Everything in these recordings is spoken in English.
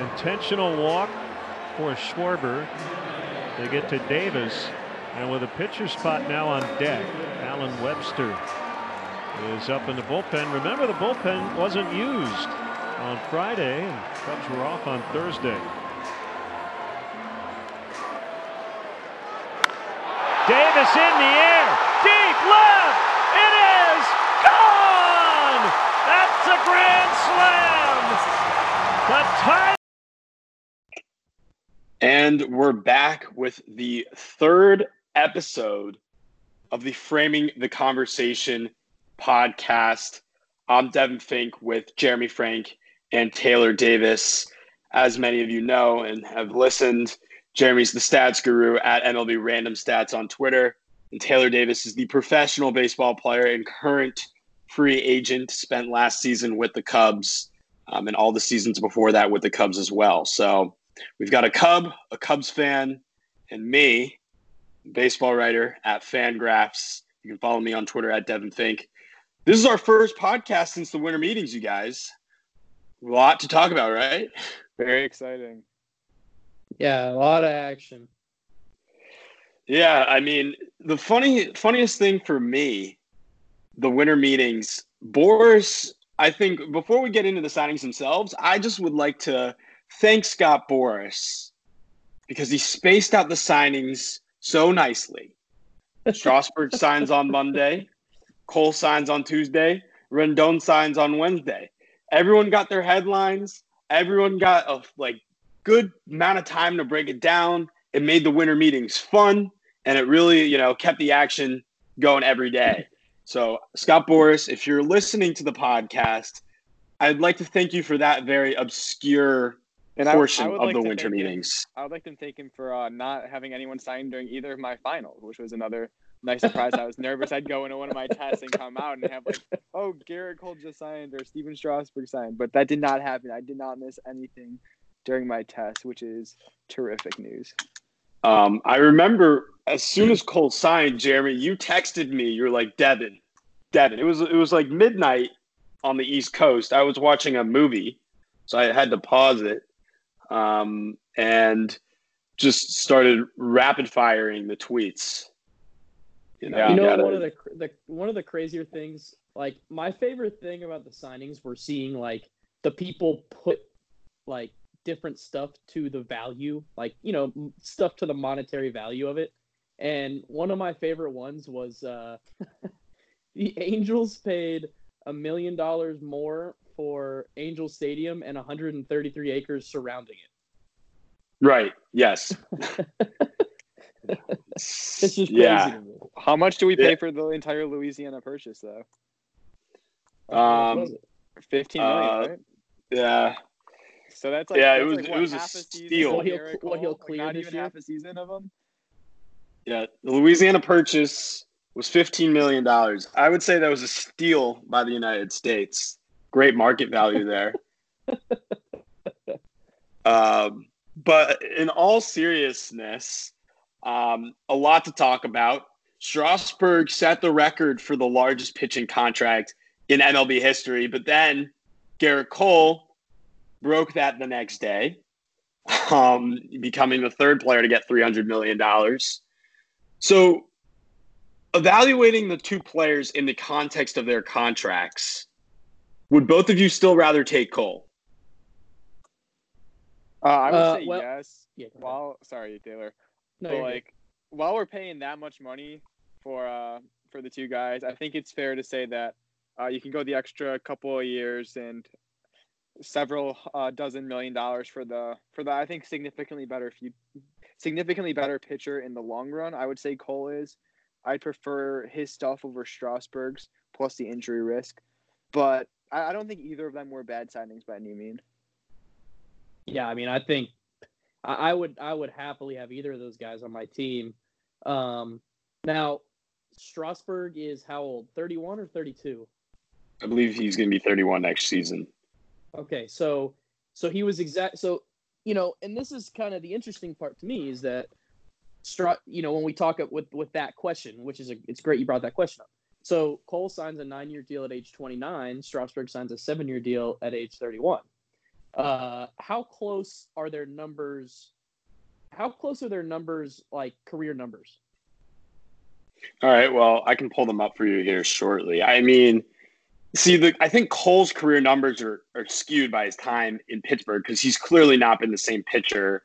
Intentional walk for Schwarber. They get to Davis, and with a pitcher spot now on deck, Alan Webster is up in the bullpen. Remember, the bullpen wasn't used on Friday, and the Cubs were off on Thursday. Davis in the air, deep left, it is gone! That's a grand slam! The tie. And we're back with the third episode of the Framing the Conversation podcast. I'm Devin Fink with Jeremy Frank and Taylor Davis. As many of you know and have listened, Jeremy's the stats guru at MLB Random Stats on Twitter. And Taylor Davis is the professional baseball player and current free agent, spent last season with the Cubs and all the seasons before that with the Cubs as well. So we've got a Cubs fan, and me, baseball writer at FanGraphs. You can follow me on Twitter at Devin Fink. This is our first podcast since the winter meetings, you guys. A lot to talk about, right? Very exciting. Yeah, a lot of action. Yeah, I mean, the funniest thing for me, the winter meetings, Boras, I think before we get into the signings themselves, I just would like to thank Scott Boras because he spaced out the signings so nicely. Strasburg signs on Monday. Cole signs on Tuesday. Rendon signs on Wednesday. Everyone got their headlines. Everyone got a good amount of time to break it down. It made the winter meetings fun, and it really, kept the action going every day. So, Scott Boras, if you're listening to the podcast, I'd like to thank you for that very obscure portion of the winter meetings. I would like to thank him for not having anyone sign during either of my finals, which was another nice surprise. I was nervous I'd go into one of my tests and come out and have Gerrit Cole just signed or Steven Strasburg signed, but that did not happen. I did not miss anything during my test, which is terrific news. I remember as soon as Cole signed, Jeremy, you texted me. You were like, Devin. It was like midnight on the East Coast. I was watching a movie, so I had to pause it and just started rapid firing the tweets. One of the crazier things, my favorite thing about the signings were seeing the people put different stuff to the value, stuff to the monetary value of it. And one of my favorite ones was the Angels paid $1 million more for Angel Stadium and 133 acres surrounding it. Right. Yes. It's just crazy. Yeah. How much do we pay for the entire Louisiana purchase, though? 15 million, right? Yeah. So that's it was a steal. He'll clear not even half a season of them. Yeah, the Louisiana purchase was $15 million. I would say that was a steal by the United States. Great market value there. But in all seriousness, a lot to talk about. Strasburg set the record for the largest pitching contract in MLB history, but then Gerrit Cole broke that the next day, becoming the third player to get $300 million. So evaluating the two players in the context of their contracts, would both of you still rather take Cole? I would say yes. Yeah, sorry, Taylor. No, but while we're paying that much money for the two guys, I think it's fair to say that you can go the extra couple of years and – several dozen million dollars for the I think significantly better pitcher in the long run. I would say Cole is. I'd prefer his stuff over Strasburg's, plus the injury risk. But I don't think either of them were bad signings by any means. Yeah, I mean, I think I would happily have either of those guys on my team. Now, Strasburg is how old? 31 or 32? I believe he's going to be 31 next season. Okay, so he was and this is kind of the interesting part to me is that, when we talk with that question, which is it's great you brought that question up. So Cole signs a 9-year deal at age 29. Strasburg signs a 7-year deal at age 31. How close are their numbers? How close are their numbers, like career numbers? All right. Well, I can pull them up for you here shortly. I mean, see, I think Cole's career numbers are skewed by his time in Pittsburgh because he's clearly not been the same pitcher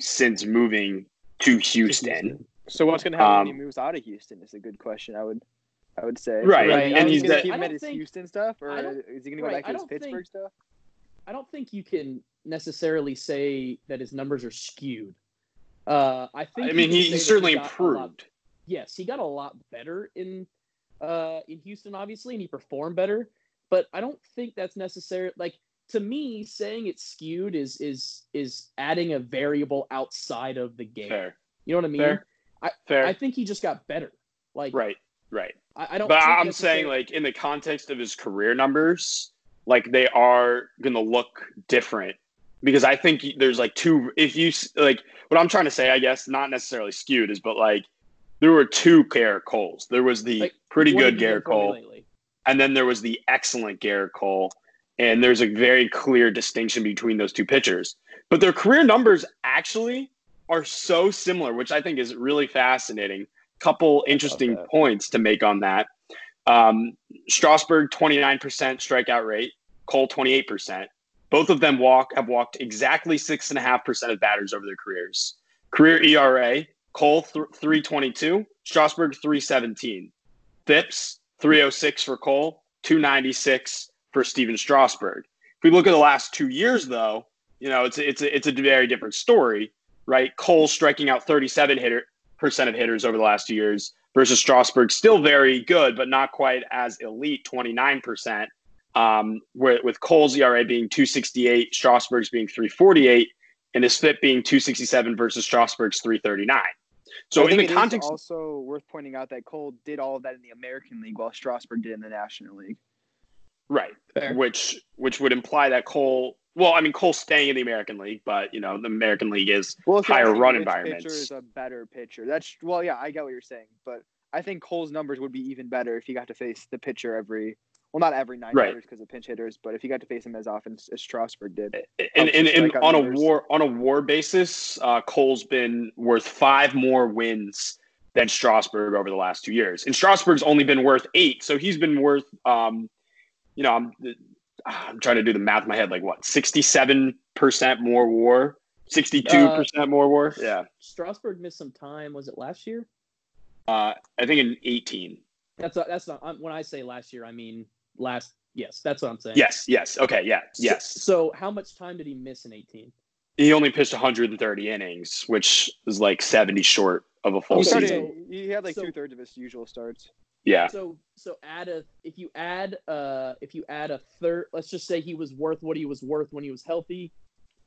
since moving to Houston. So what's going to happen when he moves out of Houston is a good question. I would say. Right. And he's going to keep him at his Houston stuff, or is he going to go back to his Pittsburgh stuff? I don't think you can necessarily say that his numbers are skewed. I mean, he certainly improved. Yes, he got a lot better in Houston, obviously, and he performed better. But I don't think that's necessary. Like, to me, saying it's skewed is adding a variable outside of the game. Fair. You know what I mean? Fair. I think he just got better. Like, right. I don't. But I'm saying, like, in the context of his career numbers, like, they are going to look different because I think there's like two. If you like what I'm trying to say, I guess not necessarily skewed is, but like. There were two Gerrit Coles. There was the pretty good Gerrit Cole, and then there was the excellent Gerrit Cole. And there's a very clear distinction between those two pitchers. But their career numbers actually are so similar, which I think is really fascinating. Couple interesting points to make on that. Strasburg, 29% strikeout rate. Cole, 28%. Both of them have walked exactly 6.5% of batters over their careers. Career ERA. Cole 3.22, Strasburg 3.17, FIPS 3.06 for Cole, 2.96 for Steven Strasburg. If we look at the last 2 years, though, you know it's a very different story, right? Cole striking out 37% of hitters over the last 2 years versus Strasburg, still very good, but not quite as elite, 29%. With Cole's ERA being 2.68, Strasburg's being 3.48. And his FIP being 2.67 versus Strasburg's 3.39. So in the context, it's also worth pointing out that Cole did all of that in the American League while Strasburg did in the National League. Right. Fair. Which would imply that Cole's staying in the American League, but you know, the American League is higher run environments. Pitcher is a better pitcher. I get what you're saying, but I think Cole's numbers would be even better if he got to face the pitcher not every nine hitters because of pinch hitters, but if you got to face him as often as Strasburg did. And on a war basis, Cole's been worth 5 more wins than Strasburg over the last 2 years. And Strasburg's only been worth 8. So he's been worth, I'm trying to do the math in my head, like what, 67% more war, 62% more war. Yeah. Strasburg missed some time. Was it last year? I think in 18. That's not when I say last year, I mean, yes, that's what I'm saying. Yes. Okay. Yeah. Yes. So how much time did he miss in 18? He only pitched 130 innings, which is like 70 short of a full season. He had like 2/3 of his usual starts. Yeah. So if you add a third, let's just say he was worth what he was worth when he was healthy,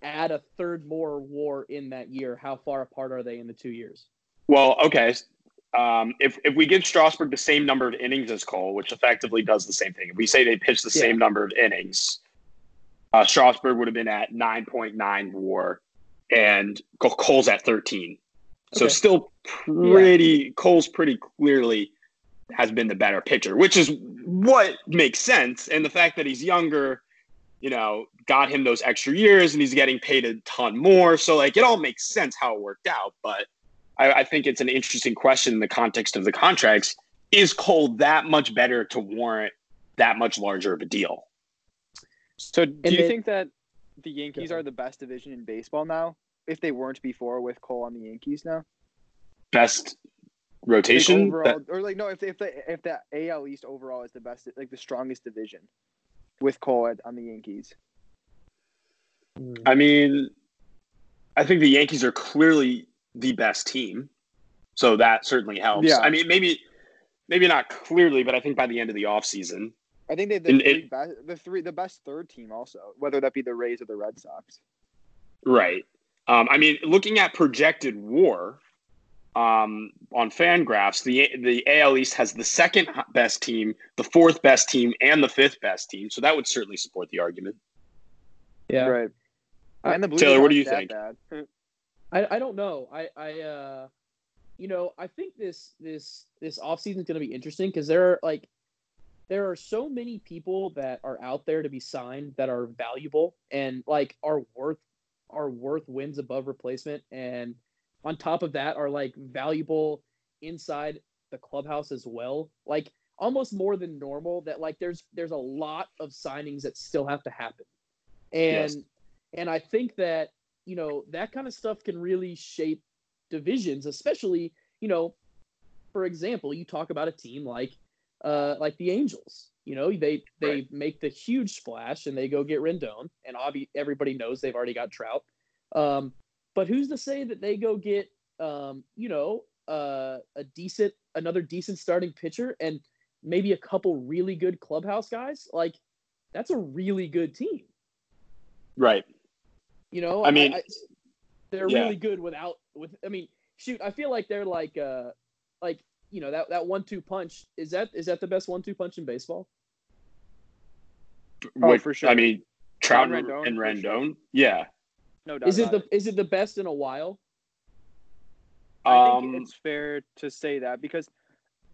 add a third more war in that year. How far apart are they in the 2 years? Well, okay. If we give Strasburg the same number of innings as Cole, which effectively does the same thing, if we say they pitch the same number of innings, Strasburg would have been at 9.9 war, and Cole's at 13. So still Cole's pretty clearly has been the better pitcher, which is what makes sense. And the fact that he's younger, you know, got him those extra years, and he's getting paid a ton more. So, like, it all makes sense how it worked out, but I think it's an interesting question in the context of the contracts. Is Cole that much better to warrant that much larger of a deal? So do you think that the Yankees are the best division in baseball now, if they weren't before with Cole on the Yankees now? Best rotation? Like overall, if the AL East overall is the best, like the strongest division with Cole on the Yankees. I mean, I think the Yankees are clearly the best team, so that certainly helps. Yeah. I mean, maybe not clearly, but I think by the end of the offseason, I think they're the best third team also, whether that be the Rays or the Red Sox. Right. I mean, looking at projected WAR on FanGraphs, the AL East has the second best team, the fourth best team, and the fifth best team. So that would certainly support the argument. Yeah. Right. And the Blue Taylor, what do you think? I don't know. I think this offseason is going to be interesting because there are like there are so many people that are out there to be signed that are valuable and like are worth wins above replacement, and on top of that are like valuable inside the clubhouse as well, like almost more than normal, that like there's a lot of signings that still have to happen. And yes. And I think that, you know, that kind of stuff can really shape divisions, especially, you know, for example, you talk about a team like the Angels, you know, they right. make the huge splash and they go get Rendon, and everybody knows they've already got Trout. But who's to say that they go get, you know, another decent starting pitcher and maybe a couple really good clubhouse guys? Like, that's a really good team. Right. You know, I mean, they're yeah. really good I feel like they're like, you know, that 1-2 punch, is that the best 1-2 punch in baseball? Oh, for sure. I mean, Trout and Rendon. Sure. Yeah. No doubt. Is it the best in a while? I think it's fair to say that, because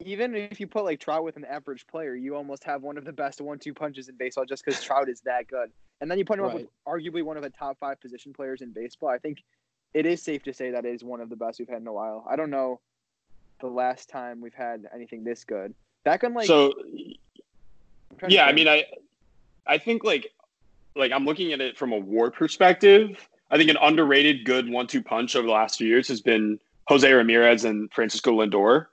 even if you put like Trout with an average player, you almost have one of the best 1-2 punches in baseball just because Trout is that good. And then you put him right. up with arguably one of the top 5 position players in baseball. I think it is safe to say that is one of the best we've had in a while. I don't know the last time we've had anything this good. Back on like so. Yeah, I mean, I think like I'm looking at it from a WAR perspective. I think an underrated good 1-2 punch over the last few years has been Jose Ramirez and Francisco Lindor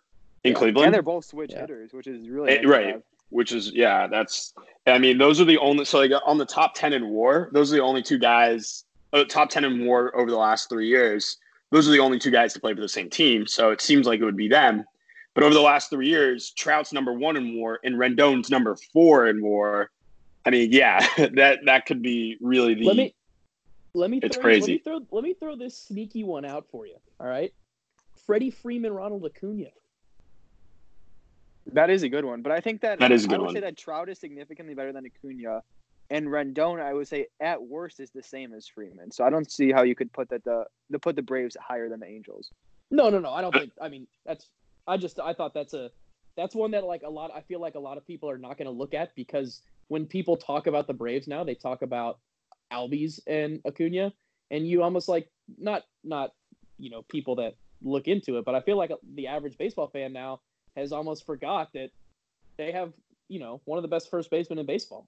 in yeah. Cleveland. And they're both switch yeah. hitters, which is really nice right. Which is yeah, that's. I mean, those are the only. So like on the top 10 in WAR, those are the only two guys. Top 10 in WAR over the last 3 years. Those are the only two guys to play for the same team. So it seems like it would be them. But over the last 3 years, Trout's number 1 in WAR and Rendon's number 4 in WAR. I mean, yeah, that could be really the. Let me. It's crazy. Let me throw this sneaky one out for you. All right, Freddie Freeman, Ronald Acuña. That is a good one, but I think that is a good I would one. Say that Trout is significantly better than Acuna, and Rendon, I would say at worst is the same as Freeman. So I don't see how you could put the Braves higher than the Angels. No, I don't think. I mean, I thought that's one that like I feel like a lot of people are not going to look at, because when people talk about the Braves now, they talk about Albies and Acuna, and you almost like not you know, people that look into it, but I feel like the average baseball fan now has almost forgot that they have, you know, one of the best first basemen in baseball.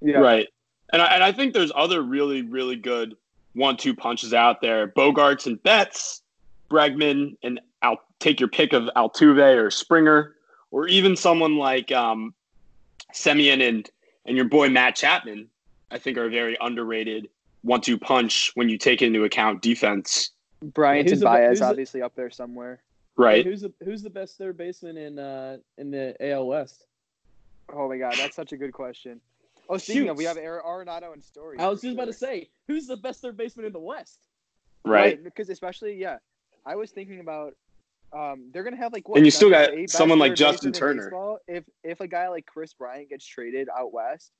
Yeah. Right. And I think there's other really, really good 1-2 punches out there. Bogarts and Betts, Bregman, and I'll take your pick of Altuve or Springer, or even someone like Semien and your boy Matt Chapman, I think are a very underrated 1-2 punch when you take into account defense. Bryant and Baez obviously up there somewhere. Right. Hey, who's the best third baseman in the AL West? Oh my God, that's such a good question. Oh, speaking of, we have Arenado and Story. I was just about to say, who's the best third baseman in the West? Right. Because especially, yeah, I was thinking about they're gonna have like what? And you still got someone like Justin Turner. If a guy like Chris Bryant gets traded out west,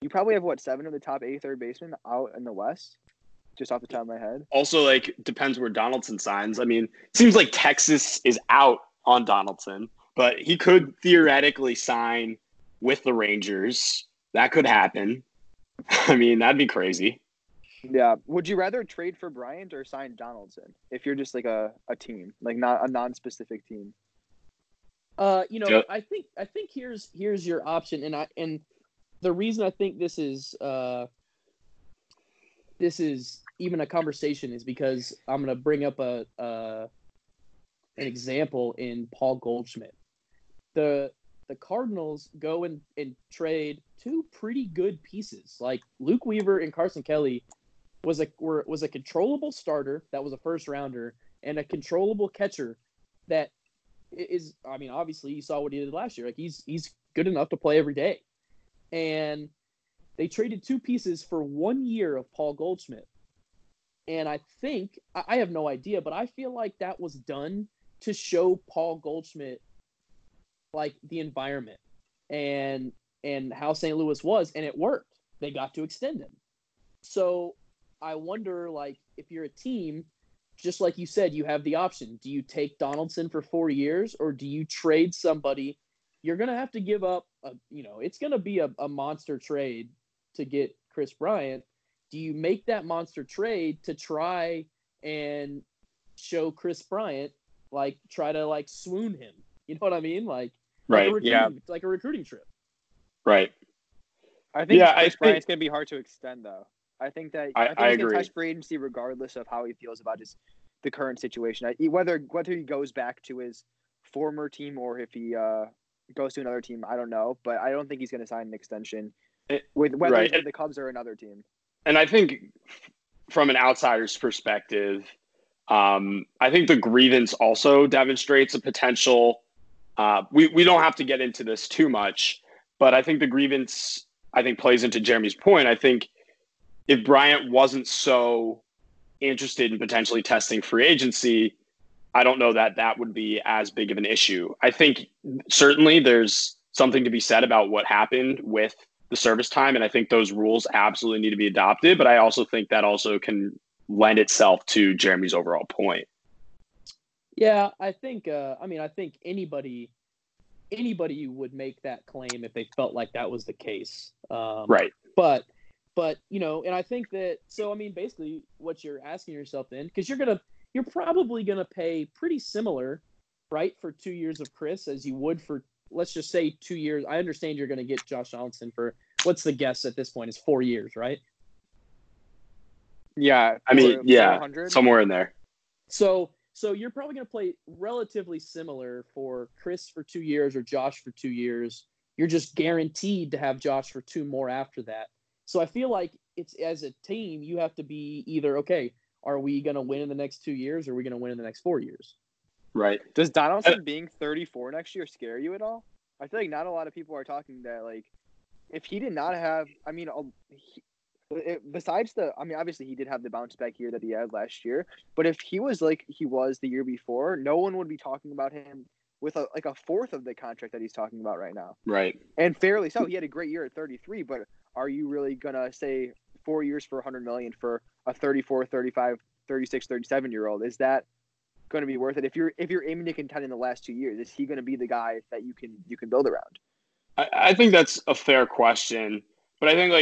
you probably have 7 of the top 8 third basemen out in the West. Just off the top of my head. Also, like, depends where Donaldson signs. I mean, it seems like Texas is out on Donaldson, but he could theoretically sign with the Rangers. That could happen. I mean, that'd be crazy. Yeah. Would you rather trade for Bryant or sign Donaldson if you're just like a team, like not a non-specific team? You know, yep. I think here's your option, and the reason I think this is even a conversation is because I'm going to bring up an example in Paul Goldschmidt. The Cardinals go and trade 2 pretty good pieces. Like Luke Weaver and Carson Kelly was a controllable starter that was a first rounder and a controllable catcher that is, I mean, obviously you saw what he did last year. Like he's good enough to play every day. And they traded 2 pieces for 1 year of Paul Goldschmidt. And I think, I have no idea, but I feel like that was done to show Paul Goldschmidt like the environment and how St. Louis was, and it worked. They got to extend him. So I wonder, like, if you're a team, just like you said, you have the option. Do you take Donaldson for 4 years, or do you trade somebody you're going to have to give up, it's going to be a monster trade to get Chris Bryant. Do you make that monster trade to try and show Chris Bryant, try to swoon him? You know what I mean? Like a recruiting trip. Right. I think Chris Bryant's going to be hard to extend, though. I think that I agree. He's going to touch free agency regardless of how he feels about the current situation. Whether he goes back to his former team or if he goes to another team, I don't know. But I don't think he's going to sign an extension with the Cubs or another team. And I think from an outsider's perspective, I think the grievance also demonstrates a potential. We don't have to get into this too much, but I think the grievance plays into Jeremy's point. I think if Bryant wasn't so interested in potentially testing free agency, I don't know that would be as big of an issue. I think certainly there's something to be said about what happened with the service time, and I think those rules absolutely need to be adopted, but I also think that also can lend itself to Jeremy's overall point. Yeah, I think anybody would make that claim if they felt like that was the case. Right. But and I think that, basically what you're asking yourself then, because you're probably going to pay pretty similar, right, for 2 years of Chris as you would for, let's just say 2 years. I understand you're going to get Josh Donaldson for, what's the guess at this point, is 4 years, right? Yeah. Somewhere in there. So you're probably going to play relatively similar for Chris for 2 years or Josh for 2 years. You're just guaranteed to have Josh for two more after that. So I feel like it's, as a team, you have to be either, okay, are we going to win in the next 2 years or are we going to win in the next 4 years? Right. Does Donaldson being 34 next year scare you at all? I feel like not a lot of people are talking that, if he did not have – obviously he did have the bounce back year that he had last year, but if he was like he was the year before, no one would be talking about him with a fourth of the contract that he's talking about right now. Right. And fairly so. He had a great year at 33, but – are you really going to say 4 years for $100 million for a 34, 35, 36, 37-year-old? Is that going to be worth it? If you're aiming to contend in the last 2 years, is he going to be the guy that you can build around? I think that's a fair question, but I think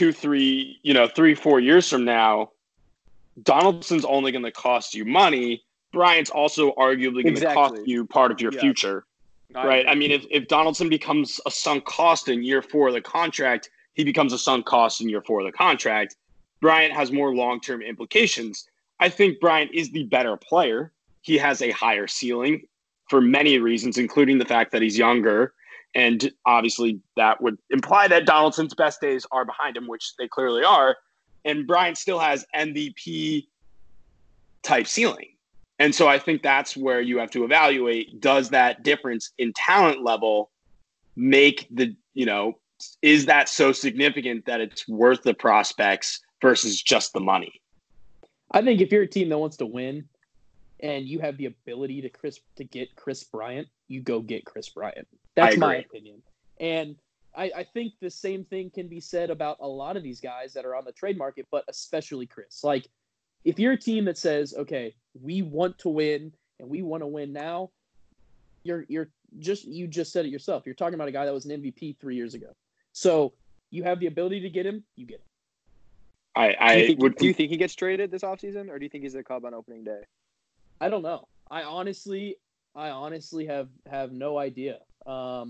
3, 4 years from now, Donaldson's only going to cost you money. Bryant's also arguably going to cost you part of your future. Right. If Donaldson becomes a sunk cost in year four of the contract, he becomes a sunk cost in year four of the contract. Bryant has more long-term implications. I think Bryant is the better player. He has a higher ceiling for many reasons, including the fact that he's younger. And obviously that would imply that Donaldson's best days are behind him, which they clearly are. And Bryant still has MVP type ceiling. And so I think that's where you have to evaluate, does that difference in talent level make is that so significant that it's worth the prospects versus just the money? I think if you're a team that wants to win and you have the ability to get Chris Bryant, you go get Chris Bryant. That's my opinion. And I think the same thing can be said about a lot of these guys that are on the trade market, but especially Chris. If you're a team that says, okay, we want to win and we want to win now, you just said it yourself. You're talking about a guy that was an MVP 3 years ago. So you have the ability to get him, you get him. Do you think he gets traded this offseason, or do you think he's a Cub on opening day? I don't know. I honestly have no idea. I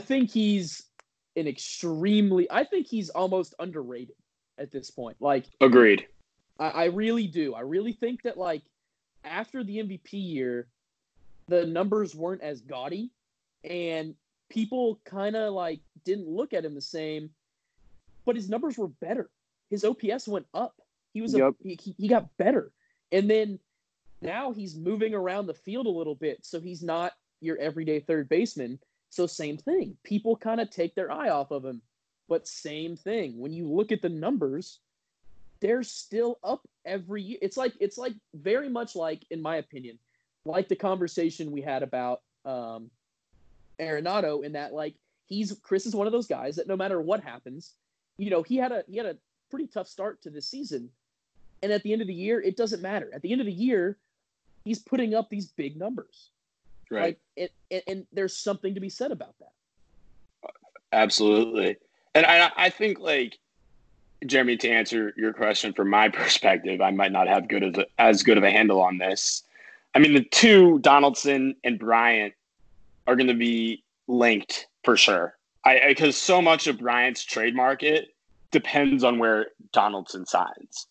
think he's he's almost underrated at this point. Agreed. I really do. I really think that after the MVP year, the numbers weren't as gaudy and people kind of didn't look at him the same, but his numbers were better. His OPS went up. He was he got better. And then now he's moving around the field a little bit, so he's not your everyday third baseman. So same thing. People kind of take their eye off of him. But same thing. When you look at the numbers, they're still up every year. It's very much in my opinion, the conversation we had about Arenado, in that Chris is one of those guys that no matter what happens, he had a pretty tough start to the season, and at the end of the year, it doesn't matter. At the end of the year, he's putting up these big numbers. Right. Like it, and there's something to be said about that. Absolutely. And I think, like, Jeremy, to answer your question from my perspective, I might not have as good of a handle on this. I mean, the two, Donaldson and Bryant, are going to be linked for sure. Because so much of Bryant's trade market depends on where Donaldson signs.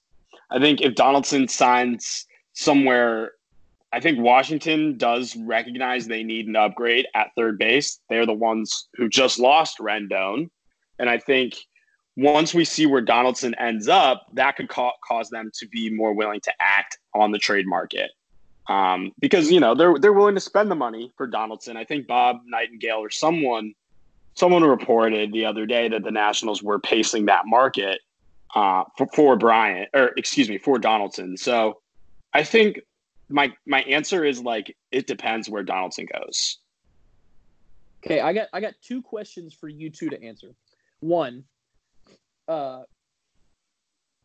I think if Donaldson signs somewhere, I think Washington does recognize they need an upgrade at third base. They're the ones who just lost Rendon. And I think once we see where Donaldson ends up, that could cause them to be more willing to act on the trade market. Because, you know, they're willing to spend the money for Donaldson. I think Bob Nightingale or someone reported the other day that the Nationals were pacing that market for Donaldson. So I think my answer is, like, it depends where Donaldson goes. Okay, I got two questions for you two to answer. One, do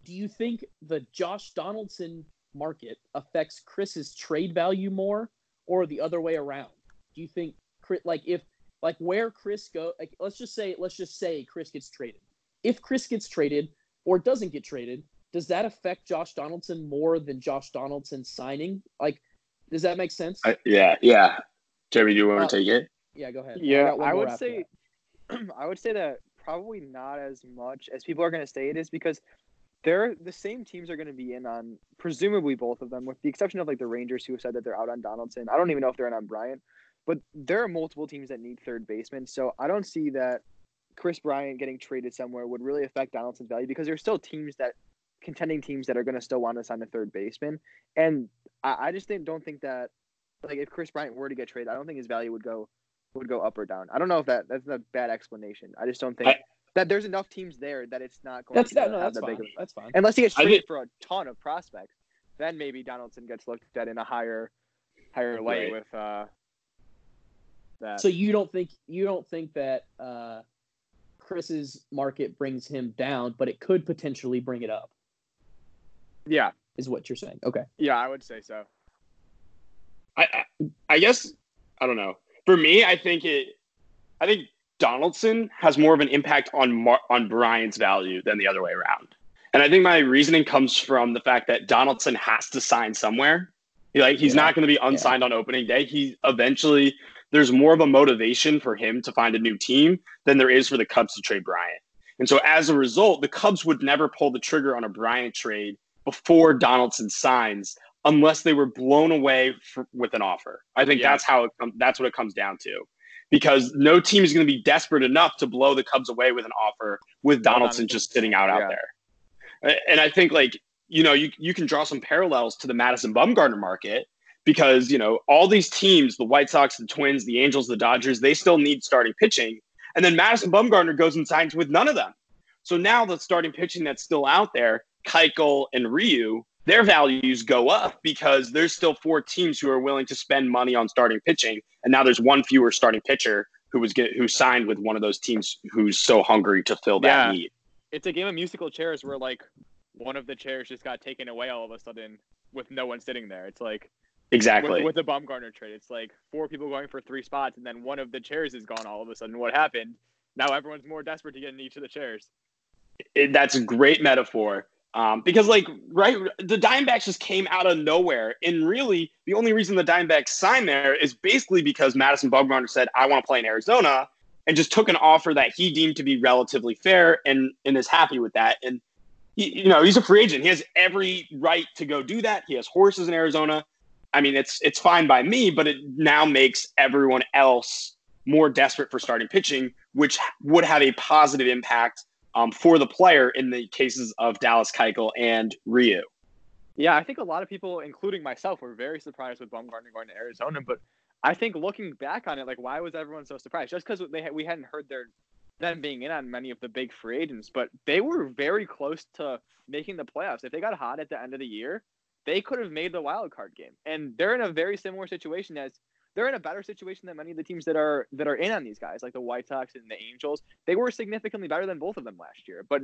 you think the Josh Donaldson market affects Chris's trade value more, or the other way around? Do you think, like, if, like, where Chris goes, like, let's just say Chris gets traded. If Chris gets traded or doesn't get traded, does that affect Josh Donaldson more than Josh Donaldson signing? Like, does that make sense? Yeah. Jeremy, do you want to take it? Yeah, go ahead. Yeah, I would say that probably not as much as people are going to say it is, because they're the same teams are going to be in on presumably both of them, with the exception of, like, the Rangers, who have said that they're out on Donaldson. I don't even know if they're in on Bryant, but there are multiple teams that need third baseman. So I don't see that Chris Bryant getting traded somewhere would really affect Donaldson's value, because there's still contending teams that are going to still want to sign a third baseman. And I just don't think that, like, if Chris Bryant were to get traded, I don't think his value would go up or down. I don't know if that's a bad explanation. I just don't think that there's enough teams there that it's not going to have that big of a... That's fine. Unless he gets traded for a ton of prospects, then maybe Donaldson gets looked at in a higher light with that. So you don't think that Chris's market brings him down, but it could potentially bring it up. Yeah, is what you're saying. Okay. Yeah, I would say so. I guess I don't know. For me, I think Donaldson has more of an impact on Bryant's value than the other way around. And I think my reasoning comes from the fact that Donaldson has to sign somewhere. He's not going to be unsigned on opening day. He eventually, there's more of a motivation for him to find a new team than there is for the Cubs to trade Bryant. And so as a result, the Cubs would never pull the trigger on a Bryant trade before Donaldson signs, unless they were blown away with an offer. I think that's what it comes down to, because no team is going to be desperate enough to blow the Cubs away with an offer with Donaldson just sitting out there. And I think, like, you know, you can draw some parallels to the Madison Bumgarner market, because, you know, all these teams, the White Sox, the Twins, the Angels, the Dodgers, they still need starting pitching. And then Madison Bumgarner goes and signs with none of them. So now the starting pitching that's still out there, Keuchel and Ryu, their values go up because there's still four teams who are willing to spend money on starting pitching. And now there's one fewer starting pitcher who signed with one of those teams who's so hungry to fill that need. It's a game of musical chairs where, like, one of the chairs just got taken away all of a sudden with no one sitting there. It's like, exactly with the Bumgarner trade, it's like four people going for three spots, and then one of the chairs is gone all of a sudden. What happened? Now everyone's more desperate to get in each of the chairs. That's a great metaphor. Because, like, right, the Diamondbacks just came out of nowhere. And really, the only reason the Diamondbacks signed there is basically because Madison Bumgarner said, I want to play in Arizona, and just took an offer that he deemed to be relatively fair and is happy with that. And, he, you know, he's a free agent. He has every right to go do that. He has horses in Arizona. I mean, it's fine by me, but it now makes everyone else more desperate for starting pitching, which would have a positive impact for the player in the cases of Dallas Keuchel and Ryu. Yeah, I think a lot of people, including myself, were very surprised with Bumgarner going to Arizona. But I think looking back on it, like, why was everyone so surprised? Just because we hadn't heard them being in on many of the big free agents. But they were very close to making the playoffs. If they got hot at the end of the year, they could have made the wild card game. And they're in a very similar situation as – they're in a better situation than many of the teams that are in on these guys, like the White Sox and the Angels. They were significantly better than both of them last year, but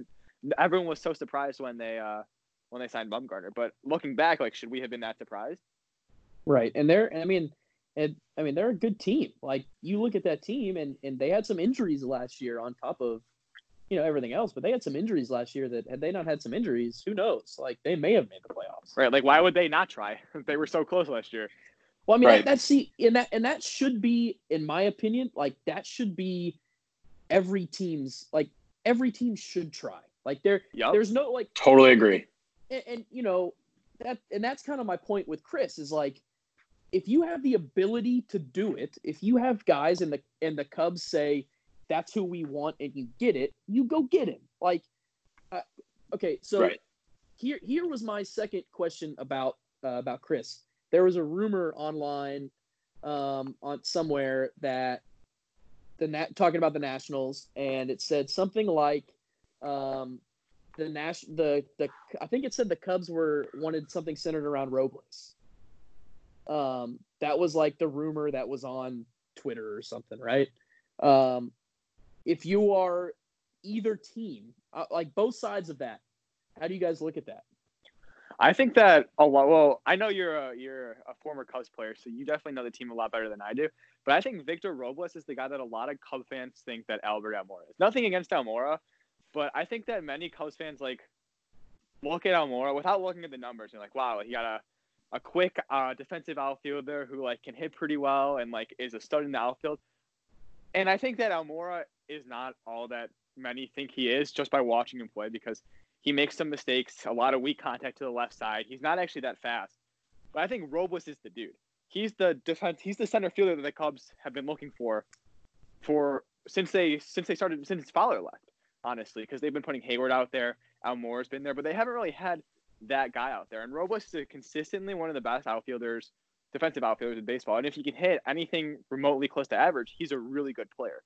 everyone was so surprised when they signed Bumgarner. But looking back, like, should we have been that surprised? Right. And they're a good team. Like, you look at that team and they had some injuries last year on top of, you know, everything else, but they had some injuries last year that had they not had some injuries, who knows? Like, they may have made the playoffs. Right. Like, why would they not try? They were so close last year. Well, I mean, that should be, in my opinion, like, that should be every team should try. Like, there's no, like, totally agree. And you know, that's kind of my point with Chris is, like, if you have the ability to do it, if you have guys and the Cubs say, that's who we want, and you get it, you go get him. Like, okay. So right. Here was my second question about Chris. There was a rumor online on somewhere that talking about the Nationals, and it said something like I think it said the Cubs wanted something centered around Robles. That was like the rumor that was on Twitter or something, right? If you are either team, like both sides of that, how do you guys look at that? I think that a lot. Well, I know you're a former Cubs player, so you definitely know the team a lot better than I do. But I think Victor Robles is the guy that a lot of Cubs fans think that Albert Almora is. Nothing against Almora, but I think that many Cubs fans like look at Almora without looking at the numbers and like, wow, he got a quick defensive outfielder who like can hit pretty well and like is a stud in the outfield. And I think that Almora is not all that many think he is just by watching him play because he makes some mistakes, a lot of weak contact to the left side. He's not actually that fast. But I think Robles is the dude. He's the center fielder that the Cubs have been looking for since Fowler left, honestly, because they've been putting Hayward out there, Almora's been there, but they haven't really had that guy out there. And Robles is consistently one of the best defensive outfielders in baseball. And if he can hit anything remotely close to average, he's a really good player.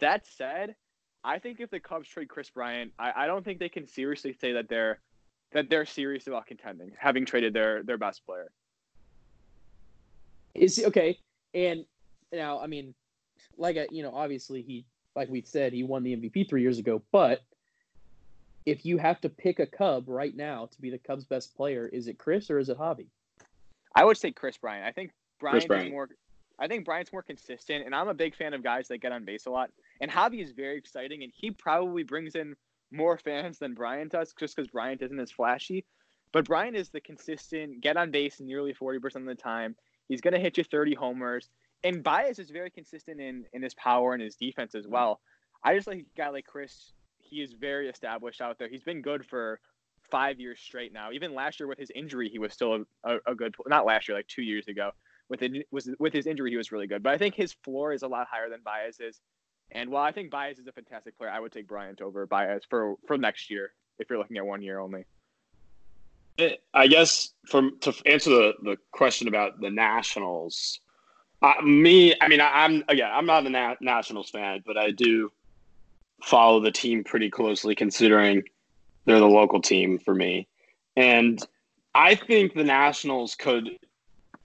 That said, I think if the Cubs trade Chris Bryant, I don't think they can seriously say that they're serious about contending, having traded their best player. Okay. And now, I mean, obviously he won the MVP 3 years ago. But if you have to pick a Cub right now to be the Cubs' best player, is it Chris or is it Javi? I would say Chris Bryant. I think Bryant's more consistent, and I'm a big fan of guys that get on base a lot. And Javi is very exciting, and he probably brings in more fans than Bryant does, just because Bryant isn't as flashy. But Bryant is the consistent, get on base nearly 40% of the time. He's going to hit you 30 homers. And Baez is very consistent in his power and his defense as well. I just like a guy like Chris. He is very established out there. He's been good for 5 years straight now. Even last year with his injury, he was still a good – not last year, like 2 years ago. With his injury, he was really good. But I think his floor is a lot higher than Baez's. And while I think Baez is a fantastic player, I would take Bryant over Baez for next year if you're looking at 1 year only. I guess to answer the question about the Nationals, I'm not a Nationals fan, but I do follow the team pretty closely considering they're the local team for me. And I think the Nationals could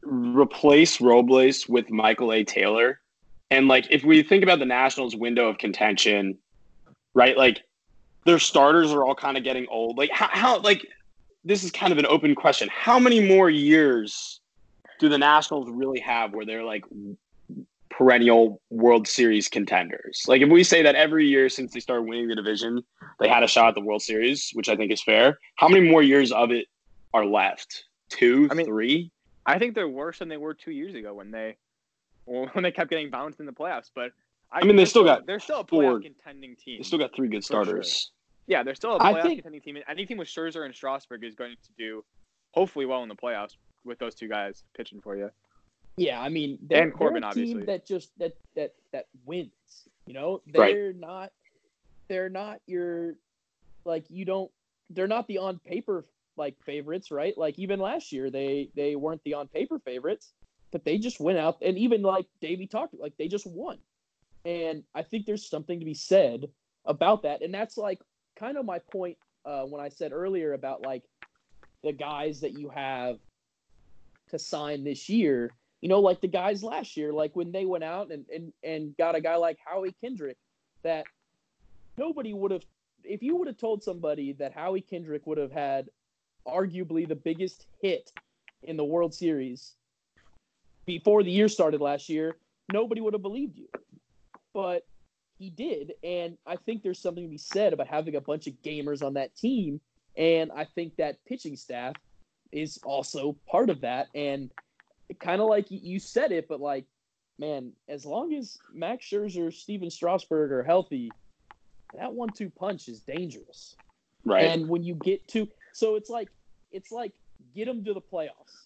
replace Robles with Michael A. Taylor. And, like, if we think about the Nationals' window of contention, right, like, their starters are all kind of getting old. Like, this is kind of an open question. How many more years do the Nationals really have where they're, like, perennial World Series contenders? Like, if we say that every year since they started winning the division, they had a shot at the World Series, which I think is fair, how many more years of it are left? Three? I think they're worse than they were 2 years ago when they kept getting bounced in the playoffs, but they're still a playoff contending team. They still got three good starters. Sure. Yeah, they're still a playoff contending team, and any team with Scherzer and Strasburg is going to do hopefully well in the playoffs with those two guys pitching for you. Yeah, I mean, and Corbin, they're a team obviously that wins. You know, they're not the on paper like favorites, right? Like even last year, they weren't the on paper favorites. But they just went out, and even like Davey talked, like they just won. And I think there's something to be said about that. And that's like kind of my point when I said earlier about like the guys that you have to sign this year, you know, like the guys last year, like when they went out and got a guy like Howie Kendrick that nobody would have, if you would have told somebody that Howie Kendrick would have had arguably the biggest hit in the World Series before the year started last year, nobody would have believed you. But he did, and I think there's something to be said about having a bunch of gamers on that team, and I think that pitching staff is also part of that. And kind of like you said it, but like, man, as long as Max Scherzer, Steven Strasburg are healthy, that 1-2 punch is dangerous. Right. And when you get to – so it's like get them to the playoffs.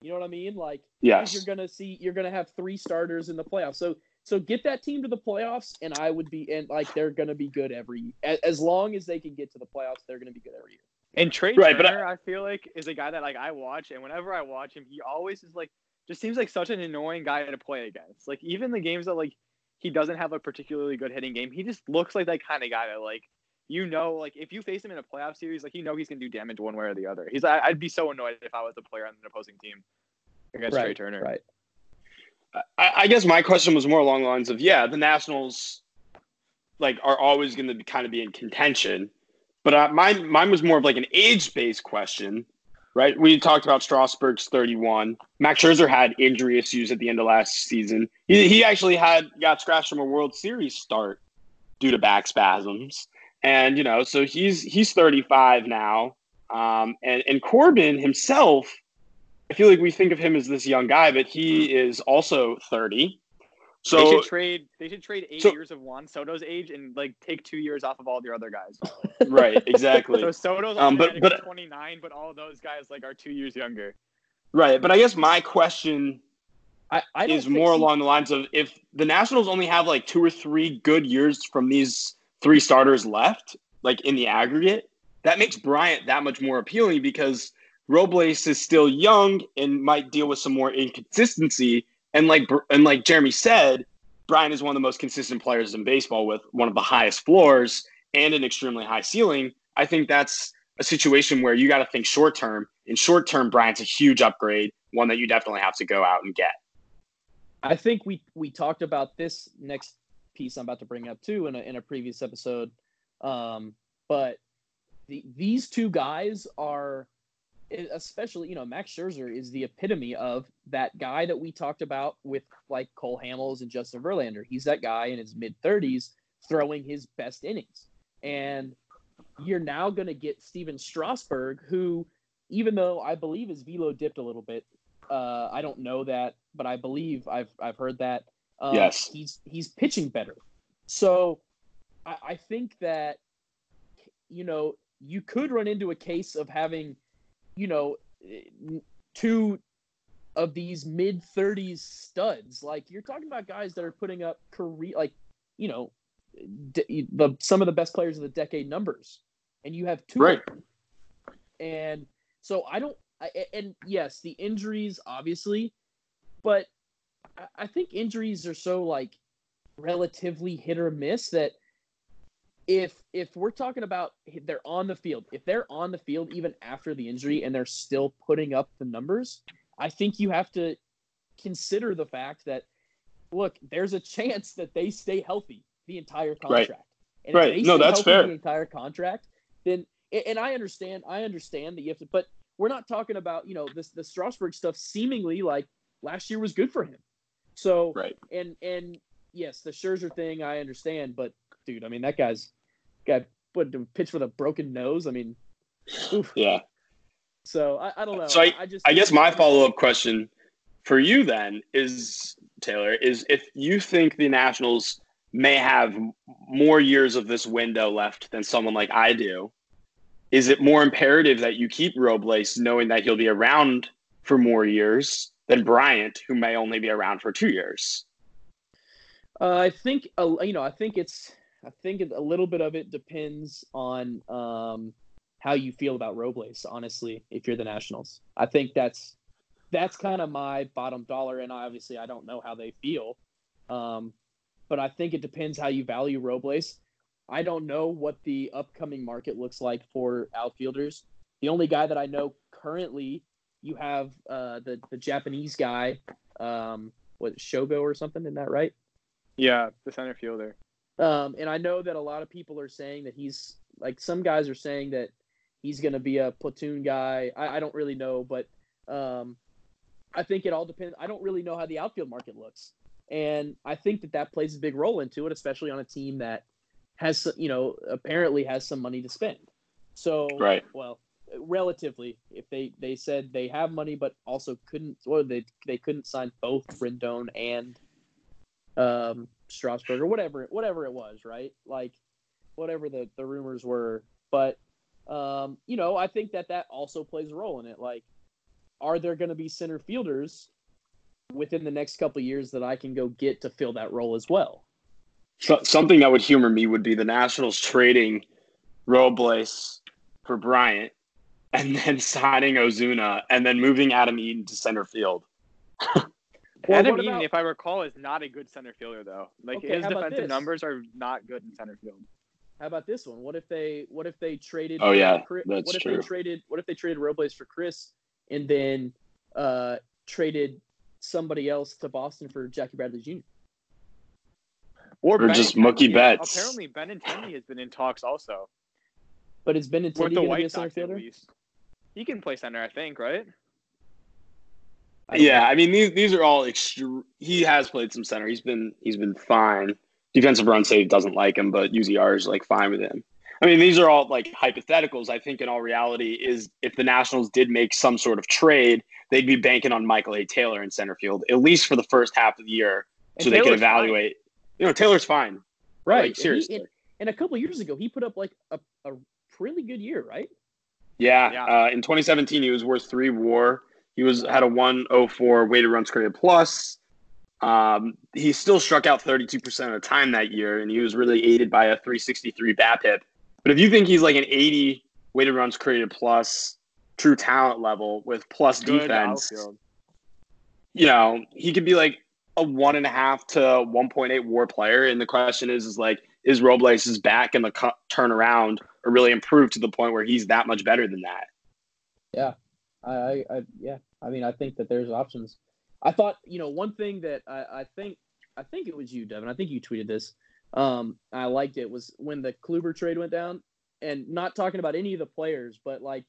You know what I mean? Like, yes. you're going to have three starters in the playoffs. So get that team to the playoffs, and I would be – and, like, they're going to be good every – as long as they can get to the playoffs, they're going to be good every year. And Trey Turner, I feel like, is a guy that, like, I watch. And whenever I watch him, he always is, like, just seems like such an annoying guy to play against. Like, even the games that, like, he doesn't have a particularly good hitting game, he just looks like that kind of guy that, like, you know, like, if you face him in a playoff series, like, you know he's going to do damage one way or the other. He's, I'd be so annoyed if I was a player on an opposing team against Trey Turner. Right. I guess my question was more along the lines of, yeah, the Nationals, like, are always going to kind of be in contention. But mine was more of like an age-based question, right? We talked about Strasburg's 31. Max Scherzer had injury issues at the end of last season. He actually got scratched from a World Series start due to back spasms. And, you know, so he's 35 now. And Corbin himself, I feel like we think of him as this young guy, but he is also 30. So they should trade eight years of Juan Soto's age and like take 2 years off of all the other guys. Right, exactly. So Soto's but 29, but all those guys like are 2 years younger. Right, but I guess my question is more along the lines of, if the Nationals only have like 2 or 3 good years from these 3 starters left, like in the aggregate, that makes Bryant that much more appealing because Robles is still young and might deal with some more inconsistency. And like Jeremy said, Bryant is one of the most consistent players in baseball with one of the highest floors and an extremely high ceiling. I think that's a situation where you got to think short term. In short term, Bryant's a huge upgrade, one that you definitely have to go out and get. I think we talked about this next piece I'm about to bring up too in a previous episode. But these 2 guys are, especially, you know, Max Scherzer is the epitome of that guy that we talked about with like Cole Hamels and Justin Verlander. He's that guy in his mid-30s throwing his best innings. And you're now going to get Steven Strasburg, who, even though I believe his velo dipped a little bit, I don't know that, but I believe I've heard that. Yes. He's pitching better. So I think that, you know, you could run into a case of having, you know, 2 of these mid-30s studs. Like, you're talking about guys that are putting up career, like, you know, some of the best players of the decade numbers, and you have 2 right. of them. And so and yes, the injuries, obviously, but I think injuries are so, like, relatively hit or miss that if we're talking about they're on the field, if they're on the field even after the injury and they're still putting up the numbers, I think you have to consider the fact that, look, there's a chance that they stay healthy the entire contract. Right. And right. No, that's fair. The entire contract, then, and I understand that you have to, but we're not talking about, you know, this, the Strasburg stuff seemingly like last year was good for him. So, right. And yes, the Scherzer thing, I understand, but dude, I mean, that guy's got pitched with a broken nose. I mean, oof. Yeah. So I don't know. So I guess my follow-up question for you then is, Taylor, is if you think the Nationals may have more years of this window left than someone like I do, is it more imperative that you keep Robles knowing that he'll be around for more years than Bryant, who may only be around for 2 years? I think a little bit of it depends on how you feel about Robles, honestly, if you're the Nationals. I think that's kind of my bottom dollar, and obviously I don't know how they feel. But I think it depends how you value Robles. I don't know what the upcoming market looks like for outfielders. The only guy that I know currently, you have the Japanese guy, Shogo or something, isn't that right? Yeah, the center fielder. And I know that a lot of people are saying that he's – like, some guys are saying that he's going to be a platoon guy. I don't really know, but I think it all depends. I don't really know how the outfield market looks. And I think that that plays a big role into it, especially on a team that has, you know, apparently has some money to spend. So, right. Well, relatively, if they said they have money, but also couldn't, or they couldn't sign both Rendon and Strasburg or whatever it was, right? Like whatever the rumors were. But, you know, I think that also plays a role in it. Like, are there going to be center fielders within the next couple of years that I can go get to fill that role as well? So, something that would humor me would be the Nationals trading Robles for Bryant and then signing Ozuna and then moving Adam Eaton to center field. Adam Eaton, if I recall, is not a good center fielder, though. Like, okay, his defensive numbers are not good in center field. How about this one? What if they traded? Oh yeah, Chris, that's what if true. What if they traded Robles for Chris and then traded somebody else to Boston for Jackie Bradley Jr. Or just Mookie Betts. Apparently, Benintendi has been in talks also. But it's Benintendi going to be a center fielder? He can play center, I think, right? Yeah, I mean these are all extreme. He has played some center. He's been fine. Defensive run save doesn't like him, but UZR is like fine with him. I mean, these are all like hypotheticals. I think in all reality is if the Nationals did make some sort of trade, they'd be banking on Michael A. Taylor in center field, at least for the first half of the year, so they could evaluate. You know, Taylor's fine. Right. Like, seriously. And a couple of years ago, he put up like a really good year, right? Yeah. In 2017, he was worth .3 WAR. He had a 104 weighted runs created plus. He still struck out 32% of the time that year, and he was really aided by a 363 BABIP. But if you think he's like an 80 weighted runs created plus true talent level with plus good defense, outfield, you know, he could be like a 1.5 to 1.8 WAR player. And the question is like, is Robles' back and the turnaround or really improved to the point where he's that much better than that? Yeah. I mean, I think that there's options. I thought, you know, one thing that I think it was you, Devin. I think you tweeted this. I liked it was when the Kluber trade went down, and not talking about any of the players, but like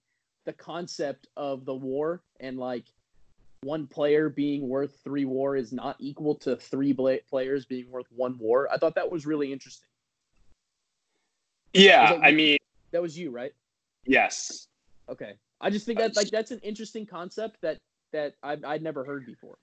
the concept of the WAR and like one player being worth .3 WAR is not equal to three players being worth .1 WAR. I thought that was really interesting. Yeah, I mean, that was you, right? Yes. Okay. I just think that like that's an interesting concept that I'd never heard before.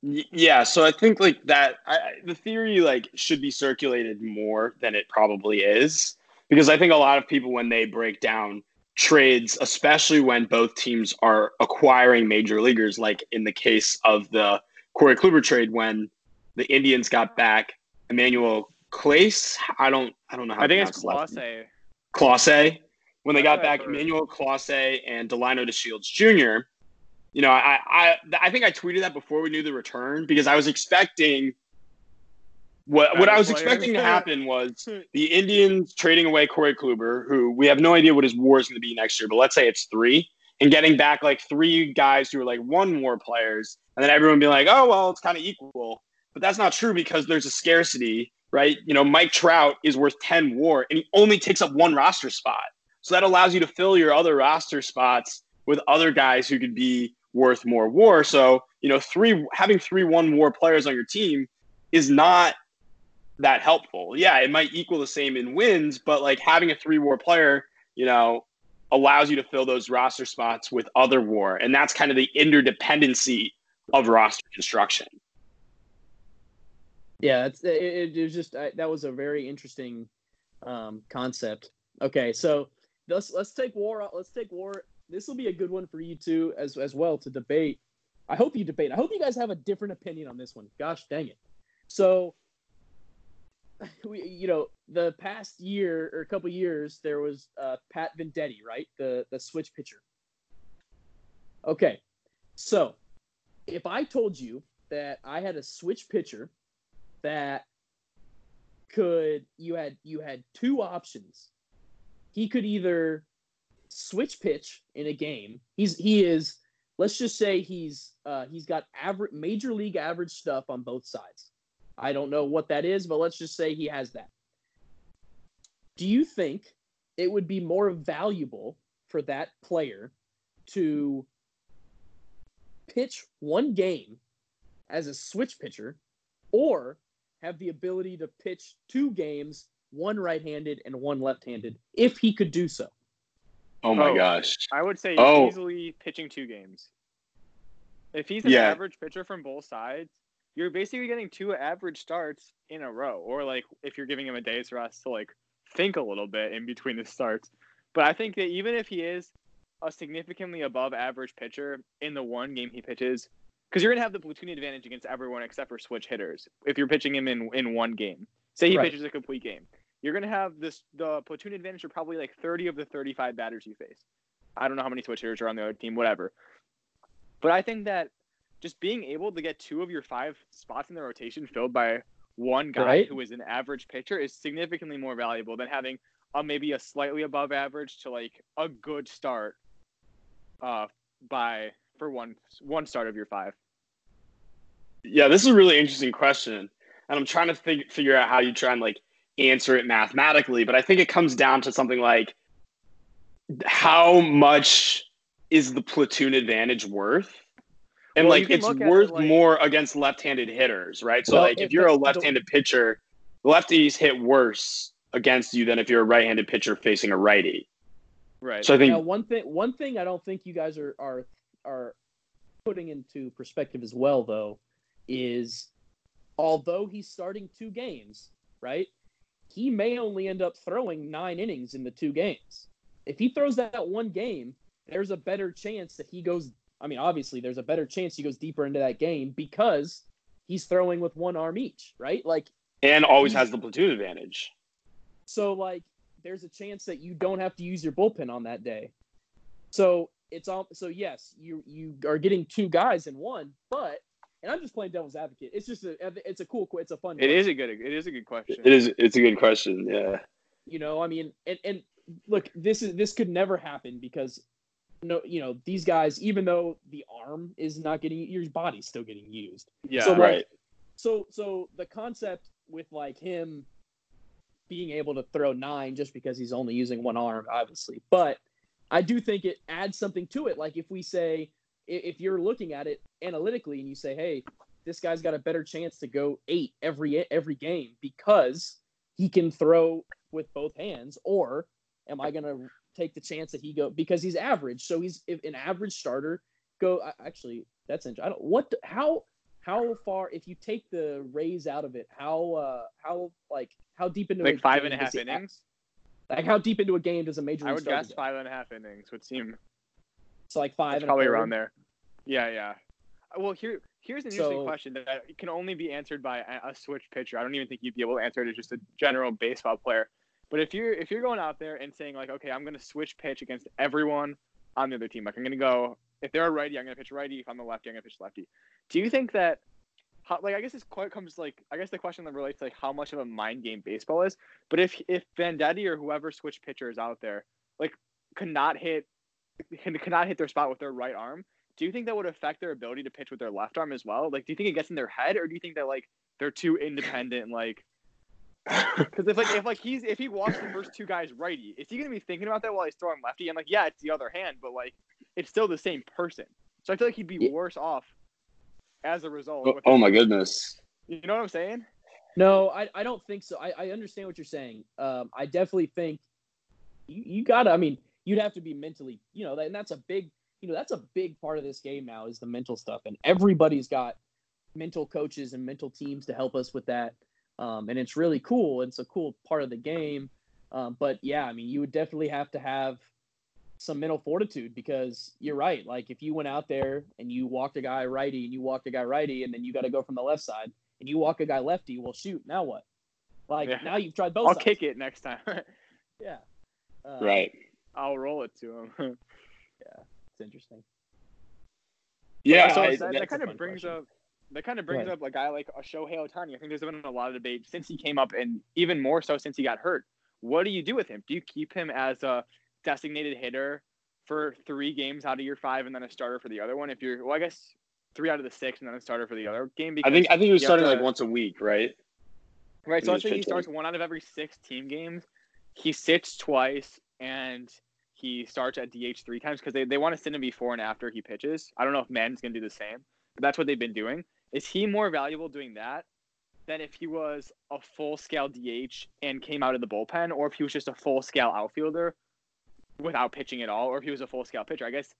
Yeah, so I think like that the theory like should be circulated more than it probably is, because I think a lot of people when they break down trades, especially when both teams are acquiring major leaguers, like in the case of the Corey Kluber trade when the Indians got back Emmanuel Clase. I don't know how to pronounce his last name. Clase. When they got back Emmanuel Clase and Delino DeShields Jr., you know, I think I tweeted that before we knew the return, because I was expecting what I was expecting to happen was the Indians trading away Corey Kluber, who we have no idea what his WAR is going to be next year, but let's say it's 3, and getting back like 3 guys who are like 1 WAR players, and then everyone being like, oh, well, it's kind of equal. But that's not true, because there's a scarcity, right? You know, Mike Trout is worth 10 WAR, and he only takes up 1 roster spot. So that allows you to fill your other roster spots with other guys who could be worth more WAR. So, you know, having 3 1-WAR players on your team is not that helpful. Yeah, it might equal the same in wins, but like having a 3 WAR player, you know, allows you to fill those roster spots with other WAR. And that's kind of the interdependency of roster construction. Yeah, it was just that was a very interesting concept. Okay, so let's take WAR. Let's take WAR. This will be a good one for you two as well to debate. I hope you debate. I hope you guys have a different opinion on this one. Gosh dang it! So, the past year or a couple years there was Pat Vendetti, right? The switch pitcher. Okay, so if I told you that I had a switch pitcher that you had 2 options. He could either switch pitch in a game. He is. Let's just say he's got average major league average stuff on both sides. I don't know what that is, but let's just say he has that. Do you think it would be more valuable for that player to pitch one game as a switch pitcher or have the ability to pitch two games, one right-handed and one left-handed, if he could do so. Oh, my gosh. I would say easily pitching two games. If he's an average pitcher from both sides, you're basically getting two average starts in a row. Or, like, if you're giving him a day's rest to, like, think a little bit in between the starts. But I think that even if he is a significantly above average pitcher in the one game he pitches, because you're going to have the platoon advantage against everyone except for switch hitters if you're pitching him in one game. Say he pitches a complete game. You're going to have the platoon advantage for probably like 30 of the 35 batters you face. I don't know how many switch hitters are on the other team, whatever. But I think that just being able to get two of your five spots in the rotation filled by one guy who is an average pitcher is significantly more valuable than having maybe a slightly above average to like a good start for one start of your five. Yeah, this is a really interesting question, and I'm trying to figure out how you try and like answer it mathematically, but I think it comes down to something like how much is the platoon advantage worth? And well, like it's worth more against left-handed hitters, right? So like if you're a left-handed pitcher, lefties hit worse against you than if you're a right-handed pitcher facing a righty. Right. So I think now, one thing I don't think you guys are putting into perspective as well, though, is although he's starting two games, right, he may only end up throwing 9 innings in the two games. If he throws that one game, there's a better chance that he goes – I mean, obviously, there's a better chance he goes deeper into that game because he's throwing with one arm each, right? Like, and always has the platoon advantage. So, like, there's a chance that you don't have to use your bullpen on that day. So – yes, you are getting two guys in one, but and I'm just playing devil's advocate. It's just it's a fun question. It is a good question. It's a good question. Yeah. You know, I mean, and look, this could never happen because these guys, even though the arm is not getting your body's still getting used. Yeah. So, right. So the concept with like him being able to throw 9 just because he's only using one arm, obviously, but I do think it adds something to it. Like if we say, if you're looking at it analytically and you say, hey, this guy's got a better chance to go 8 every game because he can throw with both hands, or am I going to take the chance that he go because he's average. So he's an average starter actually that's interesting. I don't how far, if you take the Rays out of it, how deep into like 5.5 innings? Like, how deep into a game does a major league start? I would guess 5.5 innings would seem. So, like 5 and probably around there. Yeah, yeah. Well, here's an interesting question that can only be answered by a switch pitcher. I don't even think you'd be able to answer it as just a general baseball player. But if you're going out there and saying, like, okay, I'm going to switch pitch against everyone on the other team. Like, I'm going to go, if they're a righty, I'm going to pitch righty. If I'm a lefty, I'm going to pitch lefty. Do you think that, I guess the question that relates to like how much of a mind game baseball is, but if Vendetti or whoever switch pitcher is out there, like cannot hit their spot with their right arm, do you think that would affect their ability to pitch with their left arm as well? Like, do you think it gets in their head, or do you think that like they're too independent? Like, because if he walks the first two guys righty, is he gonna be thinking about that while he's throwing lefty? And like, yeah, it's the other hand, but like it's still the same person. So I feel like he'd be worse off as a result. Oh my goodness. You know what I'm saying? No, I don't think so. I understand what you're saying. I definitely think you gotta, I mean, you'd have to be mentally, and that's a big part of this game now is the mental stuff. And everybody's got mental coaches and mental teams to help us with that. And it's really cool. It's a cool part of the game. But yeah, I mean, you would definitely have to have some mental fortitude because you're right. Like if you went out there and you walked a guy righty and then you got to go from the left side and you walk a guy lefty, well, shoot, now what? Like now you've tried both sides. I'll kick it next time. Yeah. Right. I'll roll it to him. Yeah. It's interesting. Yeah. So that kind of brings up a guy like a Shohei Ohtani. I think there's been a lot of debate since he came up and even more so since he got hurt. What do you do with him? Do you keep him as a designated hitter for 3 games out of your 5 and then a starter for the other one? If you're, well, I guess 3 out of the 6 and then a starter for the other game. Because I think he was starting like once a week, right? Right. So let's say he starts 1 out of every 6 team games. He sits twice and he starts at DH 3 times because they want to send him before and after he pitches. I don't know if Madden's going to do the same, but that's what they've been doing. Is he more valuable doing that than if he was a full-scale DH and came out of the bullpen, or if he was just a full-scale outfielder without pitching at all, or if he was a full-scale pitcher? I guess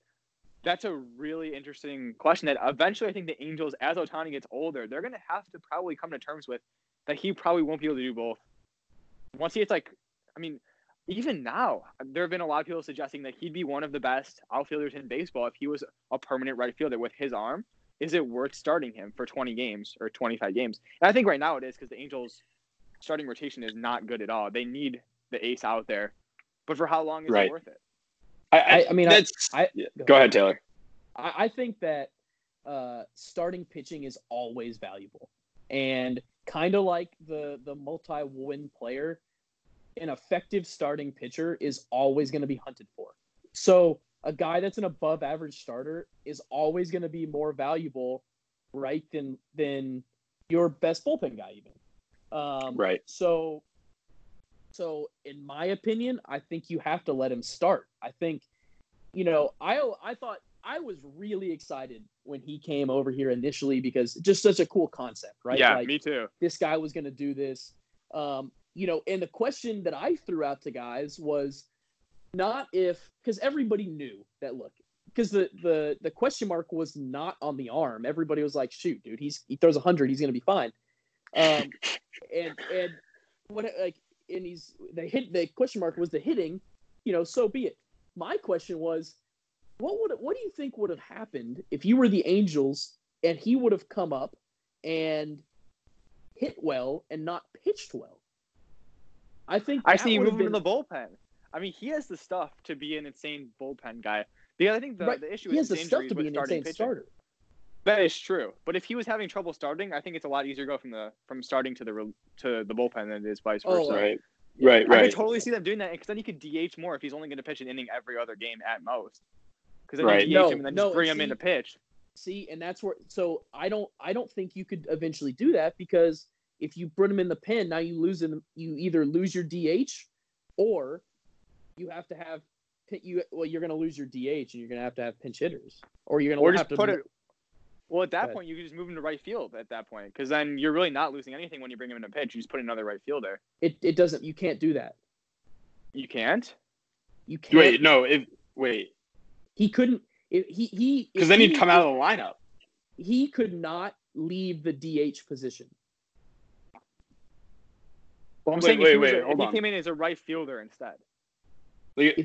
that's a really interesting question that eventually I think the Angels, as Ohtani gets older, they're going to have to probably come to terms with that he probably won't be able to do both. Once he gets like, I mean, even now, there have been a lot of people suggesting that he'd be one of the best outfielders in baseball if he was a permanent right fielder with his arm. Is it worth starting him for 20 games or 25 games? And I think right now it is because the Angels' starting rotation is not good at all. They need the ace out there. But for how long is it worth it? Go ahead, Taylor. I think that starting pitching is always valuable. And kind of like the multi-win player, an effective starting pitcher is always going to be hunted for. So a guy that's an above average starter is always going to be more valuable, right, than your best bullpen guy even. Right. So in my opinion, I think you have to let him start. I think, you know, I thought I was really excited when he came over here initially because just such a cool concept, right? Yeah, like, me too. This guy was going to do this. You know, and the question that I threw out to guys was not if, because everybody knew that, look, because the question mark was not on the arm. Everybody was like, shoot, dude, he throws 100, he's going to be fine. And what, like, and he's, the question mark was the hitting, you know, so be it. My question was, what do you think would have happened if you were the Angels and he would have come up and hit well and not pitched well? I think I see you moving to the bullpen. I mean, he has the stuff to be an insane bullpen guy. Because I think the issue is the injuries with starting pitcher. That is true. But if he was having trouble starting, I think it's a lot easier to go from starting to the bullpen than it is vice versa. Oh, right. Yeah. Right. I could totally see them doing that because then he could DH more if he's only going to pitch an inning every other game at most. Because then you DH him and then just bring him in to pitch. See, and that's where. So I don't think you could eventually do that because if you put him in the pen, now you either lose your DH or you have to have you're going to lose your DH and you're going to have pinch hitters or you're going to have to put it. Well, at that point, you can just move him to right field at that point because then you're really not losing anything when you bring him in a pitch. You just put another right fielder. It doesn't. You can't do that. You can't. You can't. Wait, no. He couldn't. He because then he'd come out of the lineup. He could not leave the DH position. Well, I'm saying if he came in as a right fielder instead. Like,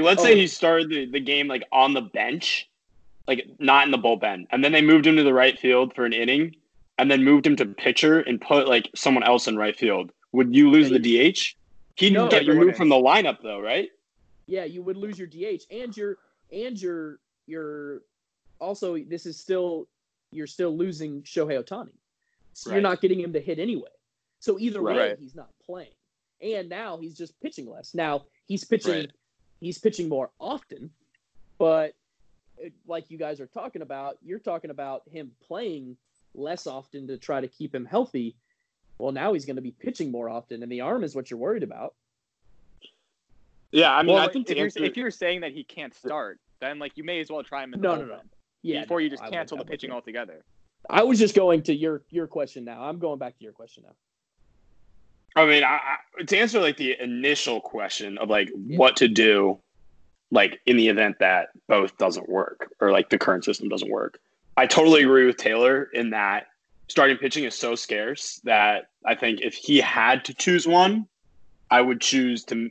let's say he started the game like on the bench, like not in the bullpen, and then they moved him to the right field for an inning, and then moved him to pitcher and put like someone else in right field. Would you lose the DH? He'd get removed from the lineup though, right? Yeah, you would lose your DH and your also you're still losing Shohei Ohtani, so you're not getting him to hit anyway. So either way, he's not playing, and now he's just pitching less. Now he's pitching more often, but like you guys are talking about, you're talking about him playing less often to try to keep him healthy. Well, now he's going to be pitching more often, and the arm is what you're worried about. Yeah, I mean, well, I think if you're saying that he can't start, then like you may as well try him in the bullpen before you just cancel the pitching altogether. I was just going to your question now. I'm going back to your question now. I mean, to answer like the initial question of like what to do, like in the event that both doesn't work or like the current system doesn't work, I totally agree with Taylor in that starting pitching is so scarce that I think if he had to choose one, I would choose to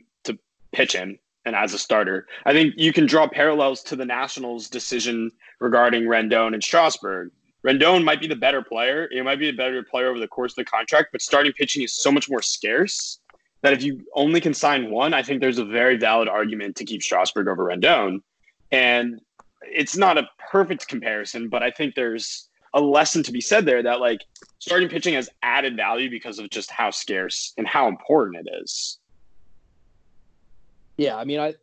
pitch him and as a starter. I think you can draw parallels to the Nationals' decision regarding Rendon and Strasburg. Rendon might be the better player. It might be a better player over the course of the contract, but starting pitching is so much more scarce that if you only can sign one, I think there's a very valid argument to keep Strasburg over Rendon. And it's not a perfect comparison, but I think there's a lesson to be said there that like starting pitching has added value because of just how scarce and how important it is. Yeah, I mean,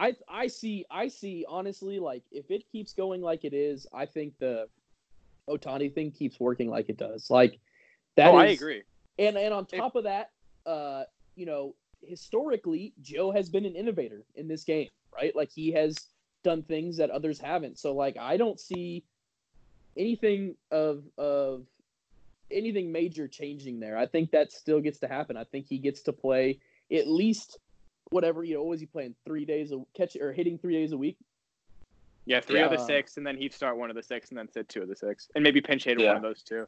I see honestly, like if it keeps going like it is, I think the Ohtani thing keeps working like it does. Like that I agree. And on top of that, you know, historically, Joe has been an innovator in this game, right? Like, he has done things that others haven't. So, like, I don't see anything of anything major changing there. I think that still gets to happen. I think he gets to play at least whatever, you know, was he playing 3 days a catch or hitting 3 days a week? Yeah, three of the six, and then he'd start one of the six, and then sit two of the six, and maybe pinch hit one of those two.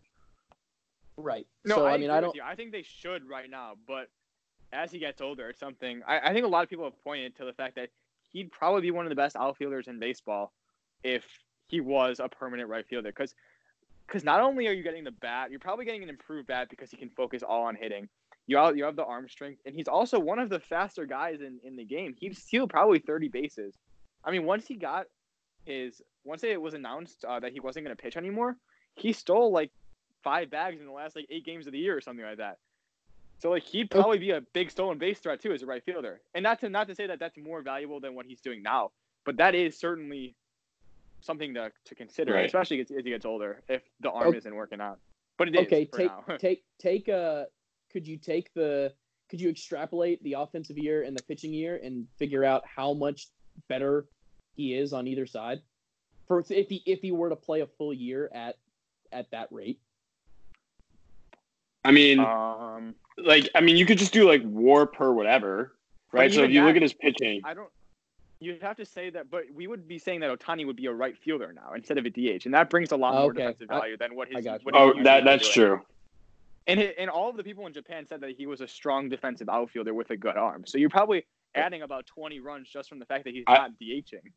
Right. No, so, I mean, I don't. I think they should right now, but as he gets older, it's something. I think a lot of people have pointed to the fact that he'd probably be one of the best outfielders in baseball if he was a permanent right fielder, because not only are you getting the bat, you're probably getting an improved bat because he can focus all on hitting. You have the arm strength, and he's also one of the faster guys in the game. He'd steal probably 30 bases. I mean, once it was announced that he wasn't going to pitch anymore, he stole like 5 bags in the last like 8 games of the year or something like that. So like he'd probably be a big stolen base threat too as a right fielder. And not to say that that's more valuable than what he's doing now, but that is certainly something to consider, right, especially as he gets older if the arm isn't working out. But it is could you extrapolate the offensive year and the pitching year and figure out how much better he is on either side for if he were to play a full year at that rate? I mean, you could just do like WAR per whatever, right? So if you look at his pitching, you'd have to say that, but we would be saying that Ohtani would be a right fielder now instead of a DH, and that brings a lot more defensive value than what his. That's true. And all of the people in Japan said that he was a strong defensive outfielder with a good arm. So you're probably adding about 20 runs just from the fact that he's not DHing.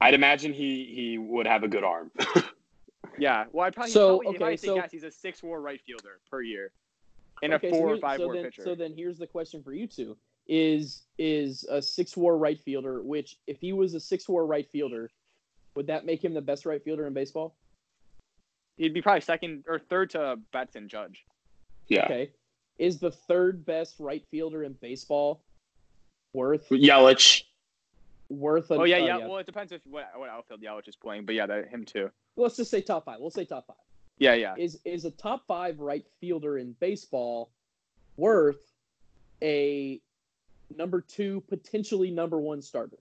I'd imagine he would have a good arm. Yeah, well, he's a 6-WAR right fielder per year, and a 4 or 5-WAR pitcher. So then here's the question for you two: is a 6-WAR right fielder? Which, if he was a 6-WAR right fielder, would that make him the best right fielder in baseball? He'd be probably second or third to Betts and Judge. Yeah. Okay. Is the third best right fielder in baseball worth Yelich? Yeah. Well, it depends if what outfield Yelich is playing, but yeah, him too. Let's just say top 5. We'll say top 5. Yeah. Is a top 5 right fielder in baseball worth a number 2, potentially number 1 starter?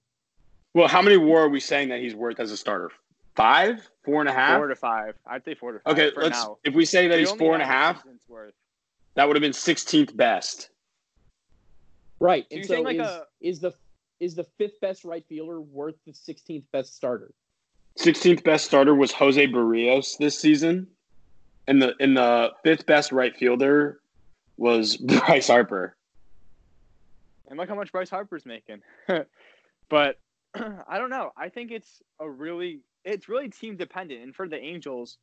Well, how many WAR are we saying that he's worth as a starter? 5? 4.5? 4 to 5. I'd say 4 to 5. Okay, if we say that he's 4.5, that would have been 16th best. Right. So and so is the 5th best right fielder worth the 16th best starter? 16th best starter was Jose Barrios this season, and the 5th best right fielder was Bryce Harper. And look how much Bryce Harper's making. But I don't know. I think it's really team dependent. And for the Angels,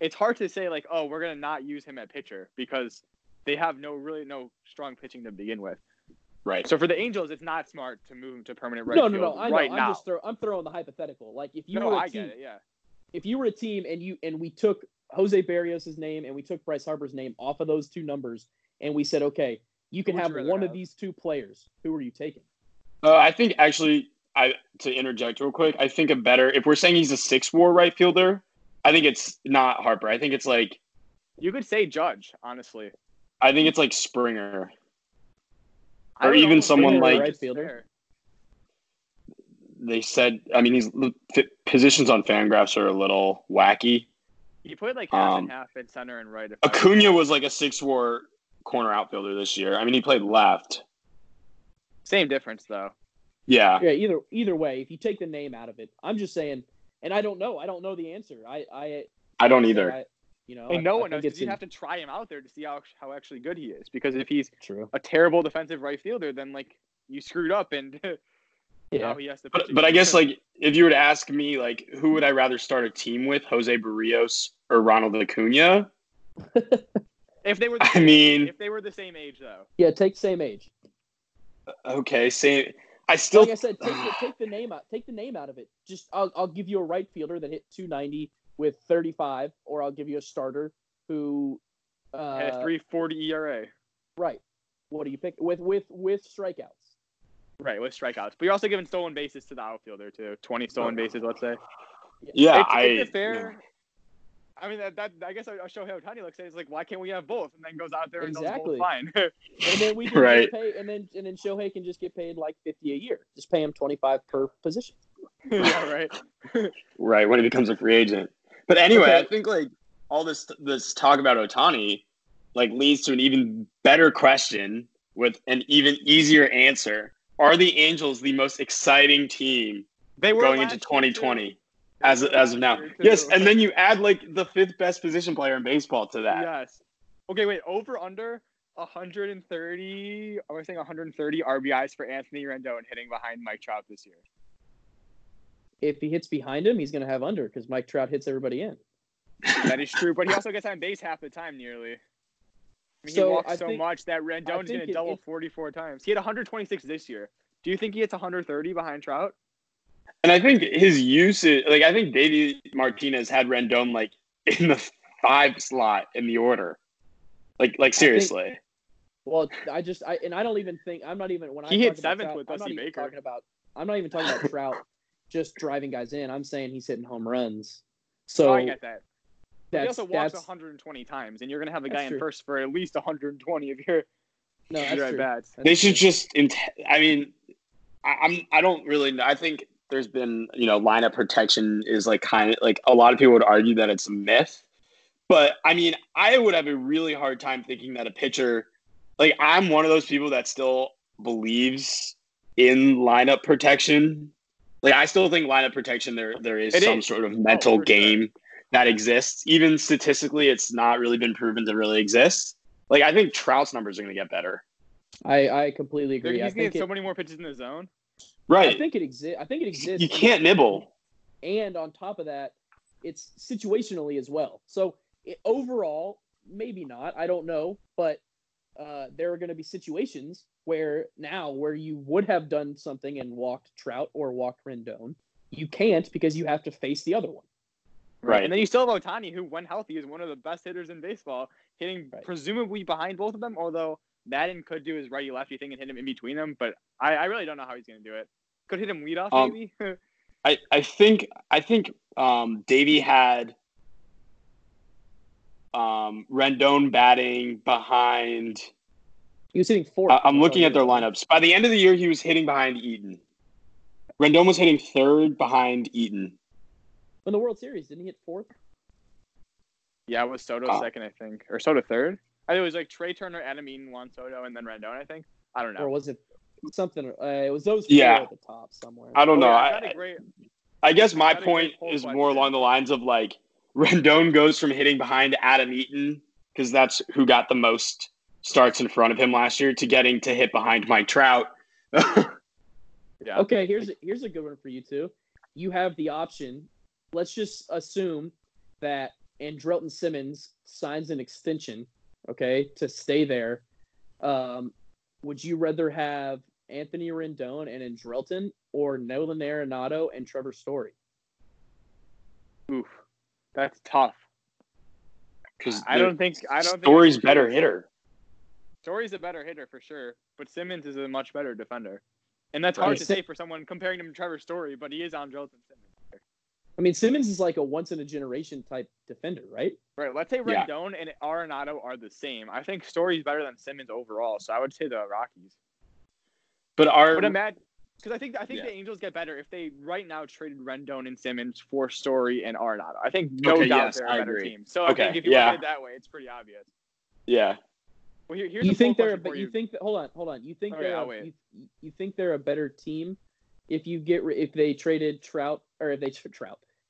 it's hard to say like, oh, we're gonna not use him at pitcher because they have no strong pitching to begin with. Right. So for the Angels, it's not smart to move him to permanent right field. No. I'm throwing the hypothetical. Like if you were a team, if you were a team and we took Jose Barrios' name and we took Bryce Harper's name off of those two numbers and we said, okay, you can have one of these two players. Who are you taking? I think actually, to interject real quick, I think if we're saying he's a 6-WAR right fielder, I think it's not Harper. I think it's like you could say Judge, honestly. I think it's like Springer. Or even someone like right fielder. They said. I mean, his positions on FanGraphs are a little wacky. He played like half and half at center and right. Acuna was like a 6-WAR corner outfielder this year. I mean, he played left. Same difference though. Yeah. Yeah. Either way, if you take the name out of it, I'm just saying. And I don't know. I don't know the answer. I don't either. No one knows because you'd have to try him out there to see how actually good he is. Because if he's a terrible defensive right fielder, then like you screwed up and now he has to. But I guess like if you were to ask me like who would I rather start a team with, Jose Barrios or Ronald Acuna? If they were the same age though. Yeah, take same age. Okay, same. I still like I said take the name out of it. Just I'll give you a right fielder that hit 290. With 35, or I'll give you a starter who had a 3.40 ERA. Right. What do you pick with strikeouts? Right, with strikeouts. But you're also giving stolen bases to the outfielder too. 20 stolen bases, let's say. Yeah, it's a fair. I mean, that I guess I show how Ohtani looks at it. It's like, why can't we have both? And then goes out there and exactly. Does both fine. And then we can right. pay, and then Shohei can just get paid like $50 a year. Just pay him $25 per position. Yeah, right. Right when he becomes a free agent. But anyway, okay. I think like all this talk about Ohtani like leads to an even better question with an even easier answer. Are the Angels the most exciting team they were going into 2020? Too. As of now. Yes, and then you add, like, the fifth best position player in baseball to that. Yes. Okay, wait. Over, under, 130 – I was saying 130 RBIs for Anthony Rendon hitting behind Mike Trout this year. If he hits behind him, he's going to have under because Mike Trout hits everybody in. That is true, but he also gets on base half the time nearly. I mean, so he walks so much that Rendon's going to double 44 times. He had 126 this year. Do you think he hits 130 behind Trout? And I think his usage, like I think Davey Martinez had Rendon like in the 5 slot in the order, like seriously. I don't even think I'm not even when he I hit 7th Trout, with Dusty Baker. I'm not even talking about Trout just driving guys in. I'm saying he's hitting home runs. So I get that. He also walks 120 times, and you're gonna have a guy in first for at least 120 of your bats. They should just. I mean, I don't really know. I think. There's been, you know, lineup protection is like kind of like a lot of people would argue that it's a myth, but I mean, I would have a really hard time thinking that a pitcher, like I'm one of those people that still believes in lineup protection. Like I still think lineup protection, there is some sort of mental game that exists. Even statistically, it's not really been proven to really exist. Like I think Trout's numbers are going to get better. I completely agree. He's going to get so many more pitches in the zone. Right. I think it exists. You can't nibble. And on top of that, it's situationally as well. So overall, maybe not. I don't know. But there are going to be situations where you would have done something and walked Trout or walked Rendon. You can't because you have to face the other one. Right. And then you still have Ohtani, who when healthy is one of the best hitters in baseball, hitting presumably behind both of them, although – Madden could do his righty-lefty thing and hit him in between them, but I really don't know how he's going to do it. Could hit him leadoff, maybe? I think Davey had Rendon batting behind... He was hitting 4th. I'm looking at their lineups. By the end of the year, he was hitting behind Eaton. Rendon was hitting 3rd behind Eaton. In the World Series, didn't he hit 4th? Yeah, it was Soto 2nd, I think. Or Soto 3rd? I think it was like Trey Turner, Adam Eaton, Juan Soto, and then Rendon, I think. I don't know. Or was it something? It was those four at the top somewhere. I don't know. I guess my point is more along the lines of like Rendon goes from hitting behind Adam Eaton, because that's who got the most starts in front of him last year, to getting to hit behind Mike Trout. Yeah. Okay, here's a good one for you two. You have the option. Let's just assume that Andrelton Simmons signs an extension. Okay, to stay there, would you rather have Anthony Rendon and Andrelton or Nolan Arenado and Trevor Story? Oof, that's tough. Because I don't think Story's better hitter. Story's a better hitter for sure, but Simmons is a much better defender, and that's hard to say for someone comparing him to Trevor Story. But he is Andrelton Simmons. I mean, Simmons is like a once-in-a-generation type defender, right? Right. Let's say Rendon and Arenado are the same. I think Story's better than Simmons overall, so I would say the Rockies. But I think the Angels get better if they right now traded Rendon and Simmons for Story and Arenado. I think they're a better team. So I think if you look at it that way, it's pretty obvious. Yeah. Well, here's you think they're, but you think that, hold on. You think you think they're a better team? If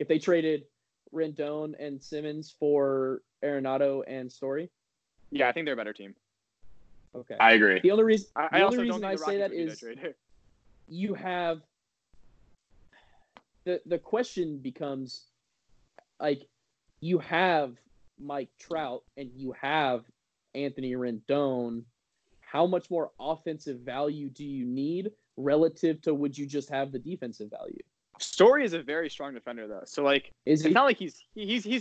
they traded Rendon and Simmons for Arenado and Story, I think they're a better team. Okay, I agree. The only reason I say that is you have the question becomes like you have Mike Trout and you have Anthony Rendon. How much more offensive value do you need? Relative to would you just have the defensive value? Story is a very strong defender though, so like it's not like he's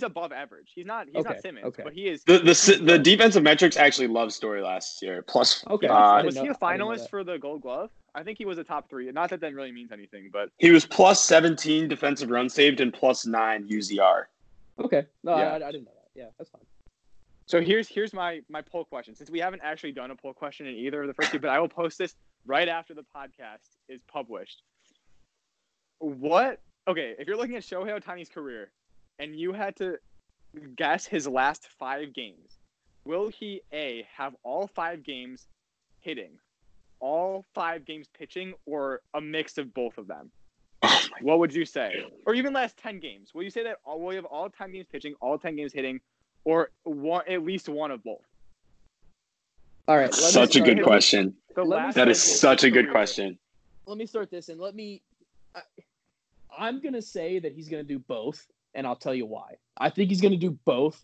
above average. He's not Simmons, but he is. The defensive metrics actually loved Story last year. Plus, was he a finalist for the Gold Glove? I think he was a top 3. Not that really means anything, but he was plus 17 defensive run saved and plus 9 UZR. Okay. No, yeah. I didn't know that. Yeah, that's fine. So here's my poll question. Since we haven't actually done a poll question in either of the first two, but I will post this right after the podcast is published. Okay, if you're looking at Shohei Ohtani's career and you had to guess his last 5 games, will he A, have all 5 games hitting, all 5 games pitching, or a mix of both of them? What would you say? Or even last 10 games. Will you say that will you have all 10 games pitching, all 10 games hitting, or at least one of both? All right. Such a good question. That is such a good question. Let me start this, and I'm going to say that he's going to do both, and I'll tell you why. I think he's going to do both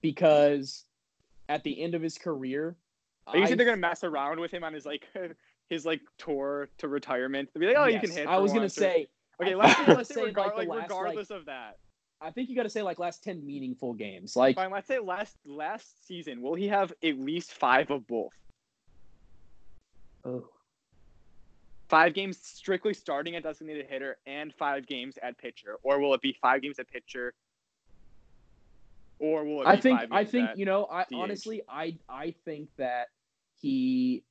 because at the end of his career, you think they're going to mess around with him on his tour to retirement? They'll be like, oh, yes, you can hit. I was going to say. Okay, regardless of that. I think you got to say last 10 meaningful games. Fine, let's say last season, will he have at least 5 of both? Oh. 5 games strictly starting at designated hitter and 5 games at pitcher, or will it be 5 games at pitcher? Or will it be I think you know, I think that he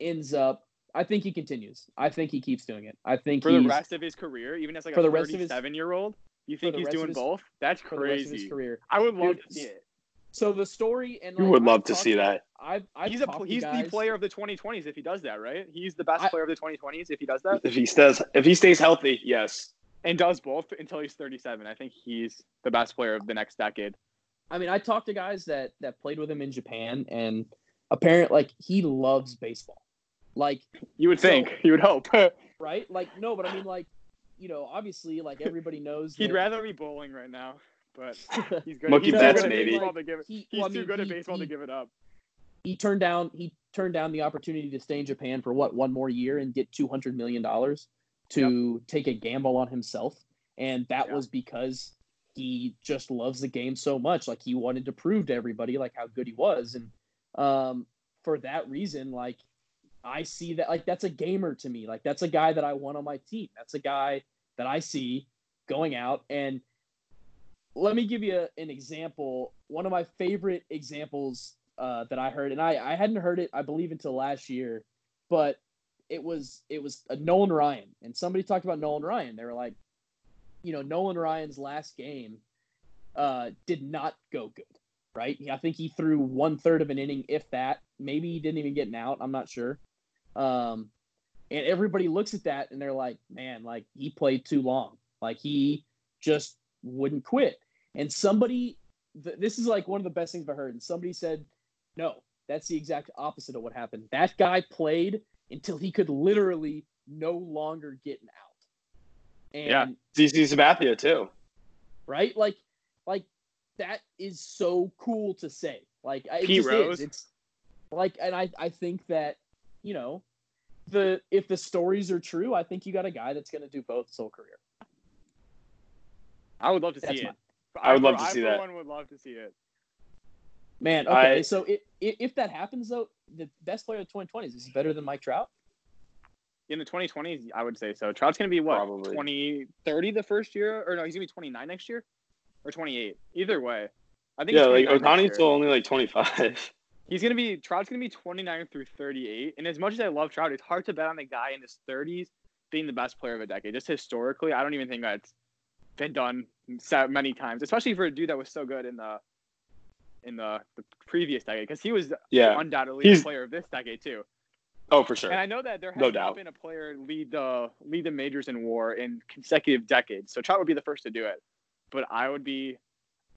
ends up. I think he continues. I think he keeps doing it. I think the rest of his career, even as a 37-year-old, you think he's doing both? That's crazy. For the rest of his career. I would love to see it. So the story and you would love to see that. He's the player of the 2020s if he does that, right? He's the best player of the 2020s if he does that. If he stays healthy, yes, and does both until he's 37. I think he's the best player of the next decade. I mean, I talked to guys that played with him in Japan, and apparently, he loves baseball. You would think, you would hope, right? No, but I mean, you know, obviously, everybody knows he'd rather be bowling right now, but he's good. Mookie Betts, maybe. He's too good at baseball to give it up. He turned down the opportunity to stay in Japan for one more year and get $200 million to take a gamble on himself, and that was because he just loves the game so much. He wanted to prove to everybody how good he was, and for that reason, I see that that's a gamer to me. That's a guy that I want on my team. That's a guy that I see going out. And let me give you an example. One of my favorite examples that I heard, and I hadn't heard it, I believe, until last year, but it was Nolan Ryan, and somebody talked about Nolan Ryan. They were like, you know, Nolan Ryan's last game did not go good, right? I think he threw 1/3 of an inning, if that. Maybe he didn't even get an out. I'm not sure. And everybody looks at that, and they're like, man, he played too long. He just wouldn't quit. And somebody – this is one of the best things I've heard. And somebody said, no, that's the exact opposite of what happened. That guy played until he could literally no longer get an out. And, yeah, CC Sabathia too, right? That is so cool to say. It just is. It's and I think that, you know, if the stories are true, I think you got a guy that's going to do both his whole career. I would love to see it. I would love to see that. Everyone would love to see it. Man, okay. So if that happens, though, the best player of the 2020s is better than Mike Trout. In the 2020s, I would say so. Trout's going to be, probably 2030 the first year? Or no, he's going to be 29 next year? Or 28. Either way. I think Ohtani's still only 25. Trout's going to be 29 through 38. And as much as I love Trout, it's hard to bet on the guy in his 30s being the best player of a decade. Just historically, I don't even think that's been done many times. Especially for a dude that was so good in the previous decade. Because he was undoubtedly the player of this decade, too. Oh, for sure. And I know that there has been a player lead the majors in WAR in consecutive decades. So Trout would be the first to do it. But I would be,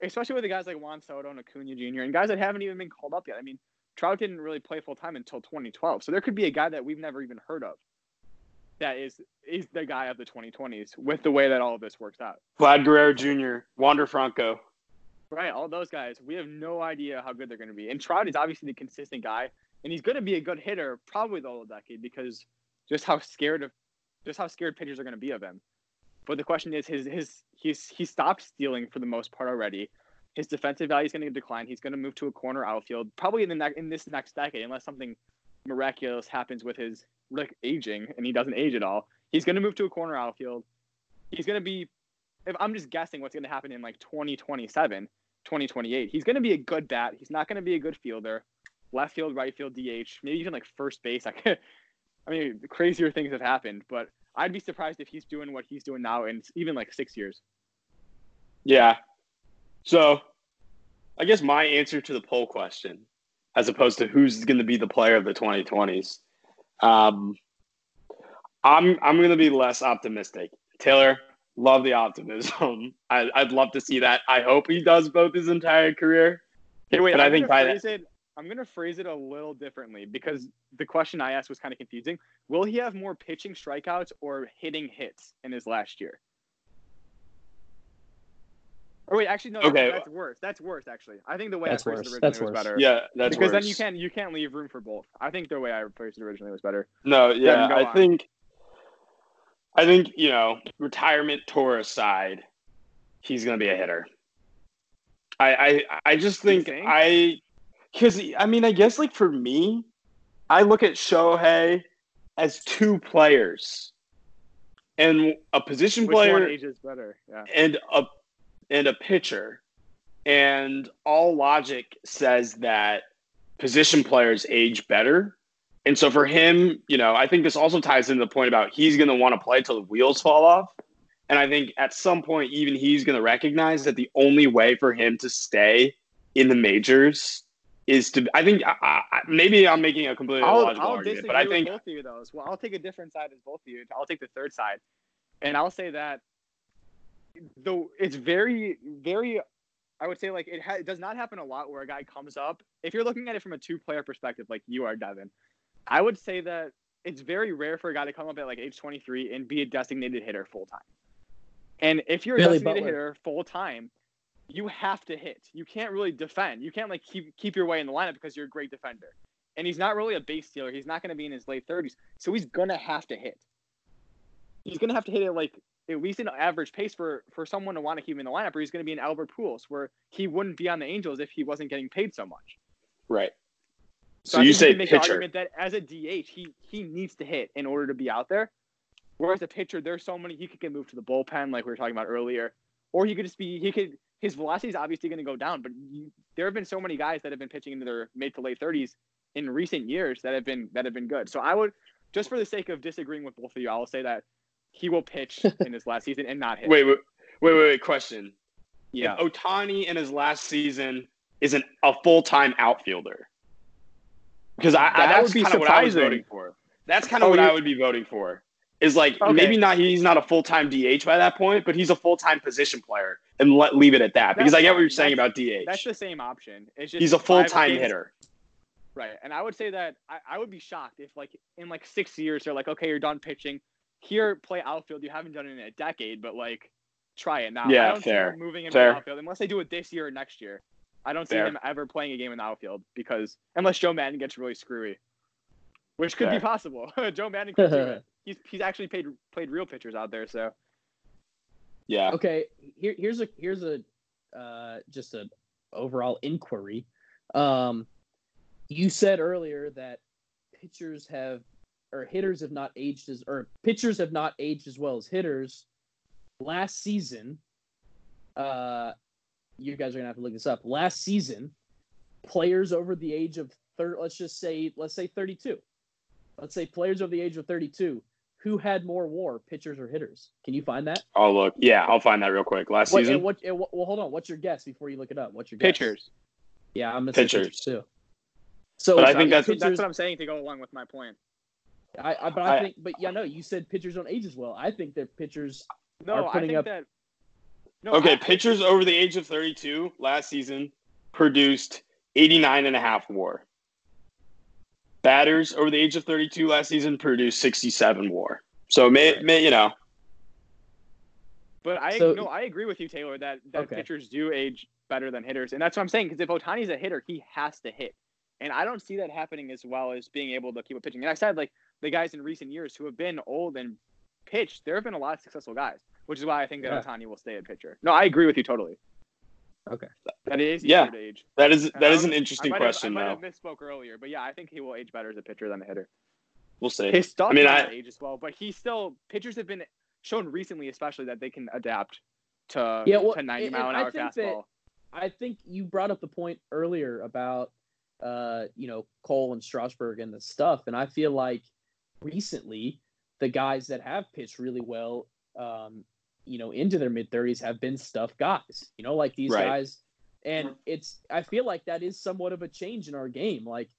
especially with the guys like Juan Soto and Acuña Jr. and guys that haven't even been called up yet. I mean, Trout didn't really play full time until 2012. So there could be a guy that we've never even heard of that is the guy of the 2020s with the way that all of this works out. Vlad Guerrero Jr., Wander Franco. Right, all those guys. We have no idea how good they're going to be. And Trout is obviously the consistent guy. And he's going to be a good hitter probably the whole decade because just how scared pitchers are going to be of him. But the question is, he stopped stealing for the most part already. His defensive value is going to decline. He's going to move to a corner outfield probably in this next decade, unless something miraculous happens with his aging and he doesn't age at all. He's going to move to a corner outfield. He's going to be if I'm just guessing what's going to happen in like 2027, 2028, he's going to be a good bat. He's not going to be a good fielder. Left field, right field, DH, maybe even like first base. I mean, crazier things have happened, but I'd be surprised if he's doing what he's doing now in even like 6 years. Yeah. So I guess my answer to the poll question, as opposed to who's going to be the player of the 2020s, I'm going to be less optimistic. Taylor, love the optimism. I'd love to see that. I hope he does both his entire career. Hey, wait, I'm going to phrase it a little differently because the question I asked was kind of confusing. Will he have more pitching strikeouts or hitting hits in his last year? Or wait, actually, no, okay. That's worse. That's worse, actually. I think the way I phrased it originally was better. Yeah, that's because worse. Because then you can't leave room for both. I think the way I phrased it originally was better. No, yeah, I think, you know, retirement tour aside, he's going to be a hitter. I just think? Because, I mean, I guess, like, for me, I look at Shohei as two players. And a position player. Which one ages better? Yeah. And a pitcher, and all logic says that position players age better. And so for him, you know, I think this also ties into the point about he's going to want to play till the wheels fall off. And I think at some point, even he's going to recognize that the only way for him to stay in the majors is to, I think maybe I'm making a completely illogical argument, but I think both of you though. Well, I'll take a different side as both of you. I'll take the third side, and I'll say that though it's very, very, I would say, like, it does not happen a lot where a guy comes up. If you're looking at it from a two-player perspective, like you are, Devin, I would say that it's very rare for a guy to come up at, like, age 23 and be a designated hitter full-time. And if you're a designated hitter full-time, you have to hit. You can't really defend. You can't, like, keep your way in the lineup because you're a great defender. And he's not really a base stealer. He's not going to be in his late 30s. So he's going to have to hit. He's going to have to hit it, like, at least an average pace for someone to want to keep him in the lineup, or he's going to be in Albert Pujols, where he wouldn't be on the Angels if he wasn't getting paid so much. Right. So you say pitcher. Make the argument that as a DH, he needs to hit in order to be out there. Whereas a pitcher, there's so many, he could get moved to the bullpen, like we were talking about earlier, or he could just be, his velocity is obviously going to go down, but there have been so many guys that have been pitching into their mid to late 30s in recent years that have been good. So I would, just for the sake of disagreeing with both of you, I will say that he will pitch in his last season and not hit. Wait, question. Yeah. If Ohtani in his last season isn't a full-time outfielder. Because that would be kind of what I was voting for. That's kind of what I would be voting for. Is like, okay, maybe not. He's not a full-time DH by that point, but he's a full-time position player. And leave it at that. Because I get what you're saying about DH. That's the same option. It's just he's a full-time hitter. Right. And I would say that I would be shocked if, like, in like 6 years, they're like, okay, you're done pitching. Here, play outfield. You haven't done it in a decade, but, like, try it now. Yeah, I don't see him moving into the outfield unless they do it this year or next year. I don't see him ever playing a game in the outfield because unless Joe Madden gets really screwy, which could be possible. Joe Madden could do it. He's actually played real pitchers out there, so yeah. Okay, here's a just an overall inquiry. You said earlier that pitchers have not aged as well as hitters. Last season, you guys are gonna have to look this up. Last season, players over the age of 30, let's say 32. Let's say players over the age of 32 who had more WAR, pitchers or hitters. Can you find that? Oh, look, yeah, I'll find that real quick. Last season. Well, hold on. What's your guess before you look it up? What's your guess? Pitchers. Yeah, I'm gonna say pitchers too. So, but I think that's what I'm saying to go along with my point. I think you said pitchers don't age as well. I think that pitchers are putting up. Pitchers over the age of 32 last season produced 89.5 WAR. Batters over the age of 32 last season produced 67 WAR. So may. But I agree with you, Taylor, that pitchers do age better than hitters, and that's what I'm saying. Because if Ohtani's a hitter, he has to hit. And I don't see that happening as well as being able to keep up pitching. And I said, like, the guys in recent years who have been old and pitched, there have been a lot of successful guys, which is why I think that Ohtani will stay a pitcher. No, I agree with you totally. Okay. That is easier to age. That is an interesting question, though. I might have misspoke earlier, but yeah, I think he will age better as a pitcher than a hitter. We'll see. His stuff doesn't age as well, but pitchers have been shown recently, especially, that they can adapt to 90-mile-an-hour fastball. I think you brought up the point earlier about, Cole and Strasburg and the stuff. And I feel like recently the guys that have pitched really well, into their mid-30s have been stuff guys, like these right. guys. And I feel like that is somewhat of a change in our game. Like,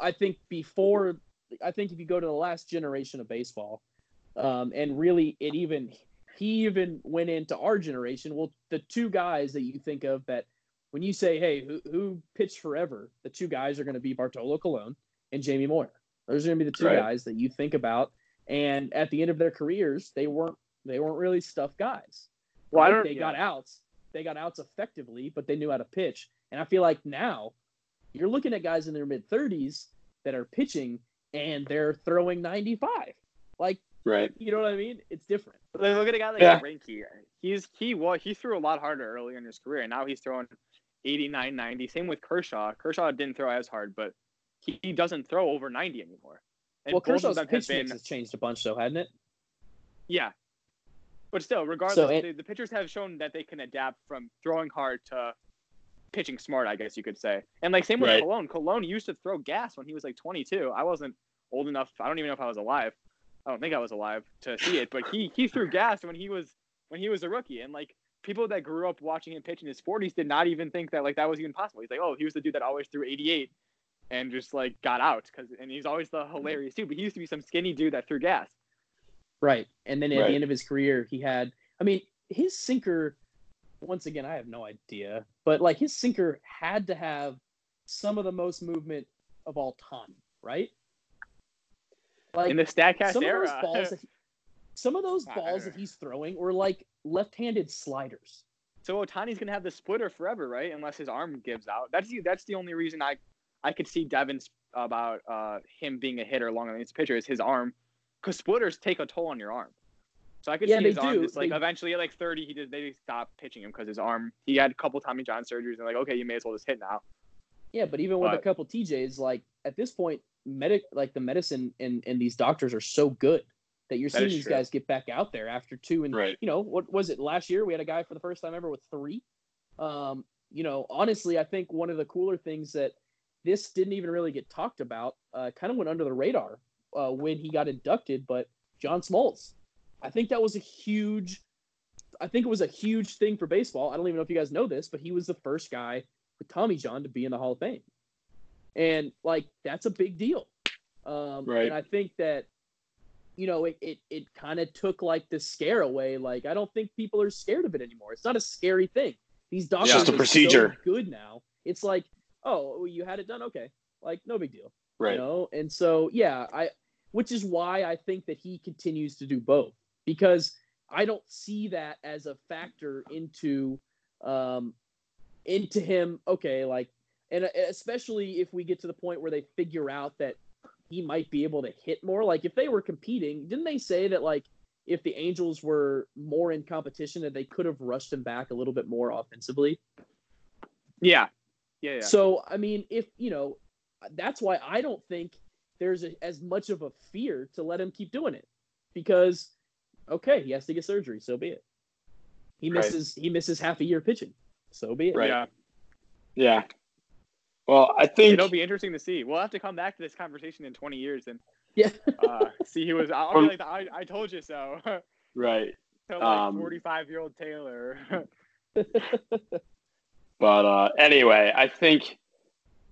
I think if you go to the last generation of baseball, and really he even went into our generation. Well, the two guys that you think of that when you say, hey, who pitched forever, the two guys are going to be Bartolo Colon and Jamie Moyer. Those are going to be the two right. guys that you think about. And at the end of their careers, they weren't really stuff guys. Well, like, they got outs. They got outs effectively, but they knew how to pitch. And I feel like now you're looking at guys in their mid-30s that are pitching and they're throwing 95. Like, right. You know what I mean? It's different. Like, look at a guy like Greinke. He threw a lot harder earlier in his career, and now he's throwing 89, 90. Same with Kershaw. Kershaw didn't throw as hard, but he doesn't throw over 90 anymore. And well, Kershaw's pitch mix has changed a bunch, though, hasn't it? Yeah. But still, regardless, the pitchers have shown that they can adapt from throwing hard to pitching smart, I guess you could say. And, like, same with right. Colon. Colon used to throw gas when he was, like, 22. I wasn't old enough. I don't even know if I was alive. I don't think I was alive to see it, but he threw gas when he was a rookie, and like people that grew up watching him pitch in his 40s did not even think that like that was even possible. He's like, oh, he was the dude that always threw 88 and just like got out and he's always the hilarious dude. But he used to be some skinny dude that threw gas. Right, and then at right. the end of his career, his sinker. Once again, I have no idea, but like his sinker had to have some of the most movement of all time, right? Like, in the Statcast era, some of those balls that he's throwing were like left-handed sliders. So Ohtani's gonna have the splitter forever, right? Unless his arm gives out. That's the only reason I could see Devin's about him being a hitter longer than his pitcher is his arm, because splitters take a toll on your arm. So I could see his arm just like eventually at like 30, they stopped pitching him because his arm. He had a couple Tommy John surgeries and like okay, you may as well just hit now. Yeah, but even with a couple TJs, like at this point. The medicine and these doctors are so good that you're seeing these guys get back out there after two and right. What was it last year? We had a guy for the first time ever with three. Honestly, I think one of the cooler things that this didn't even really get talked about, kind of went under the radar when he got inducted. But John Smoltz, I think that was a huge thing for baseball. I don't even know if you guys know this, but he was the first guy with Tommy John to be in the Hall of Fame. And, like, that's a big deal. Right. And I think that, it kind of took, like, the scare away. Like, I don't think people are scared of it anymore. It's not a scary thing. These doctors are procedure. So good now. It's like, oh, you had it done? Okay. Like, no big deal. Right. And so, yeah, which is why I think that he continues to do both. Because I don't see that as a factor into him, okay, like, and especially if we get to the point where they figure out that he might be able to hit more. Like, if they were competing, didn't they say that, like, if the Angels were more in competition, that they could have rushed him back a little bit more offensively? Yeah. So, I mean, if, that's why I don't think there's as much of a fear to let him keep doing it. Because, okay, he has to get surgery, so be it. He misses half a year pitching, so be it. Right. Yeah. Well, I think it'll be interesting to see. We'll have to come back to this conversation in 20 years and see who was. I'll be like, I told you so. Right. So like 45-year-old Taylor. But anyway, I think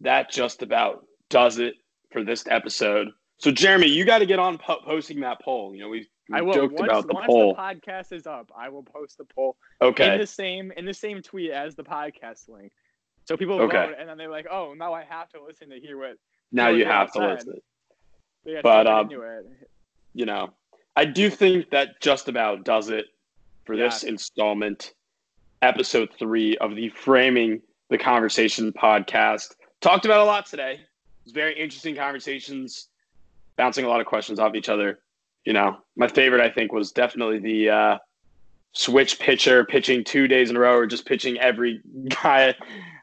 that just about does it for this episode. So, Jeremy, you got to get on posting that poll. We joked about the poll. Once the podcast is up, I will post the poll. Okay. In the same tweet as the podcast link. So people vote, and then they're like, "Oh, now I have to listen to hear what." Now you have to listen. But I do think that just about does it for this installment, episode 3 of the Framing the Conversation podcast. Talked about a lot today. It's very interesting conversations, bouncing a lot of questions off each other. My favorite I think was definitely the. Switch pitcher, pitching 2 days in a row, or just pitching every guy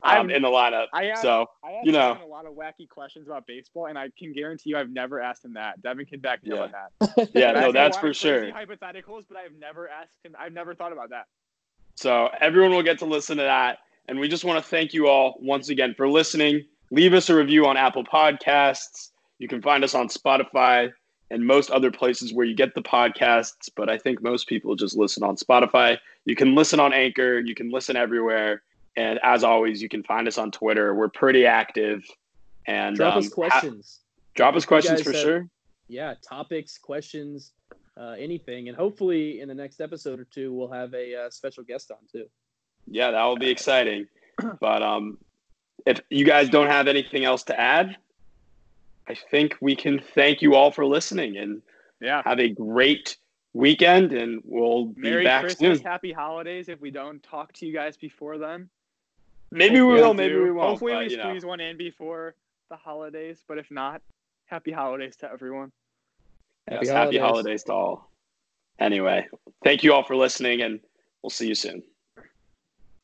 in the lineup. I asked him a lot of wacky questions about baseball, and I can guarantee you, I've never asked him that. Devin can back me up on that. That's for sure. Hypotheticals, but I've never asked him. I've never thought about that. So everyone will get to listen to that. And we just want to thank you all once again for listening. Leave us a review on Apple Podcasts. You can find us on Spotify and most other places where you get the podcasts. But I think most people just listen on Spotify. You can listen on Anchor. You can listen everywhere. And as always, you can find us on Twitter. We're pretty active. And drop us questions. Drop us questions for sure. Yeah, topics, questions, anything. And hopefully in the next episode or two, we'll have a special guest on too. Yeah, that will be exciting. But if you guys don't have anything else to add, I think we can thank you all for listening and have a great weekend. And we'll be Merry back Christmas, soon. Happy holidays if we don't talk to you guys before then. Maybe we will, maybe we won't. Hopefully we squeeze one in before the holidays. But if not, happy holidays to everyone. Yes, happy holidays to all. Anyway, thank you all for listening, and we'll see you soon.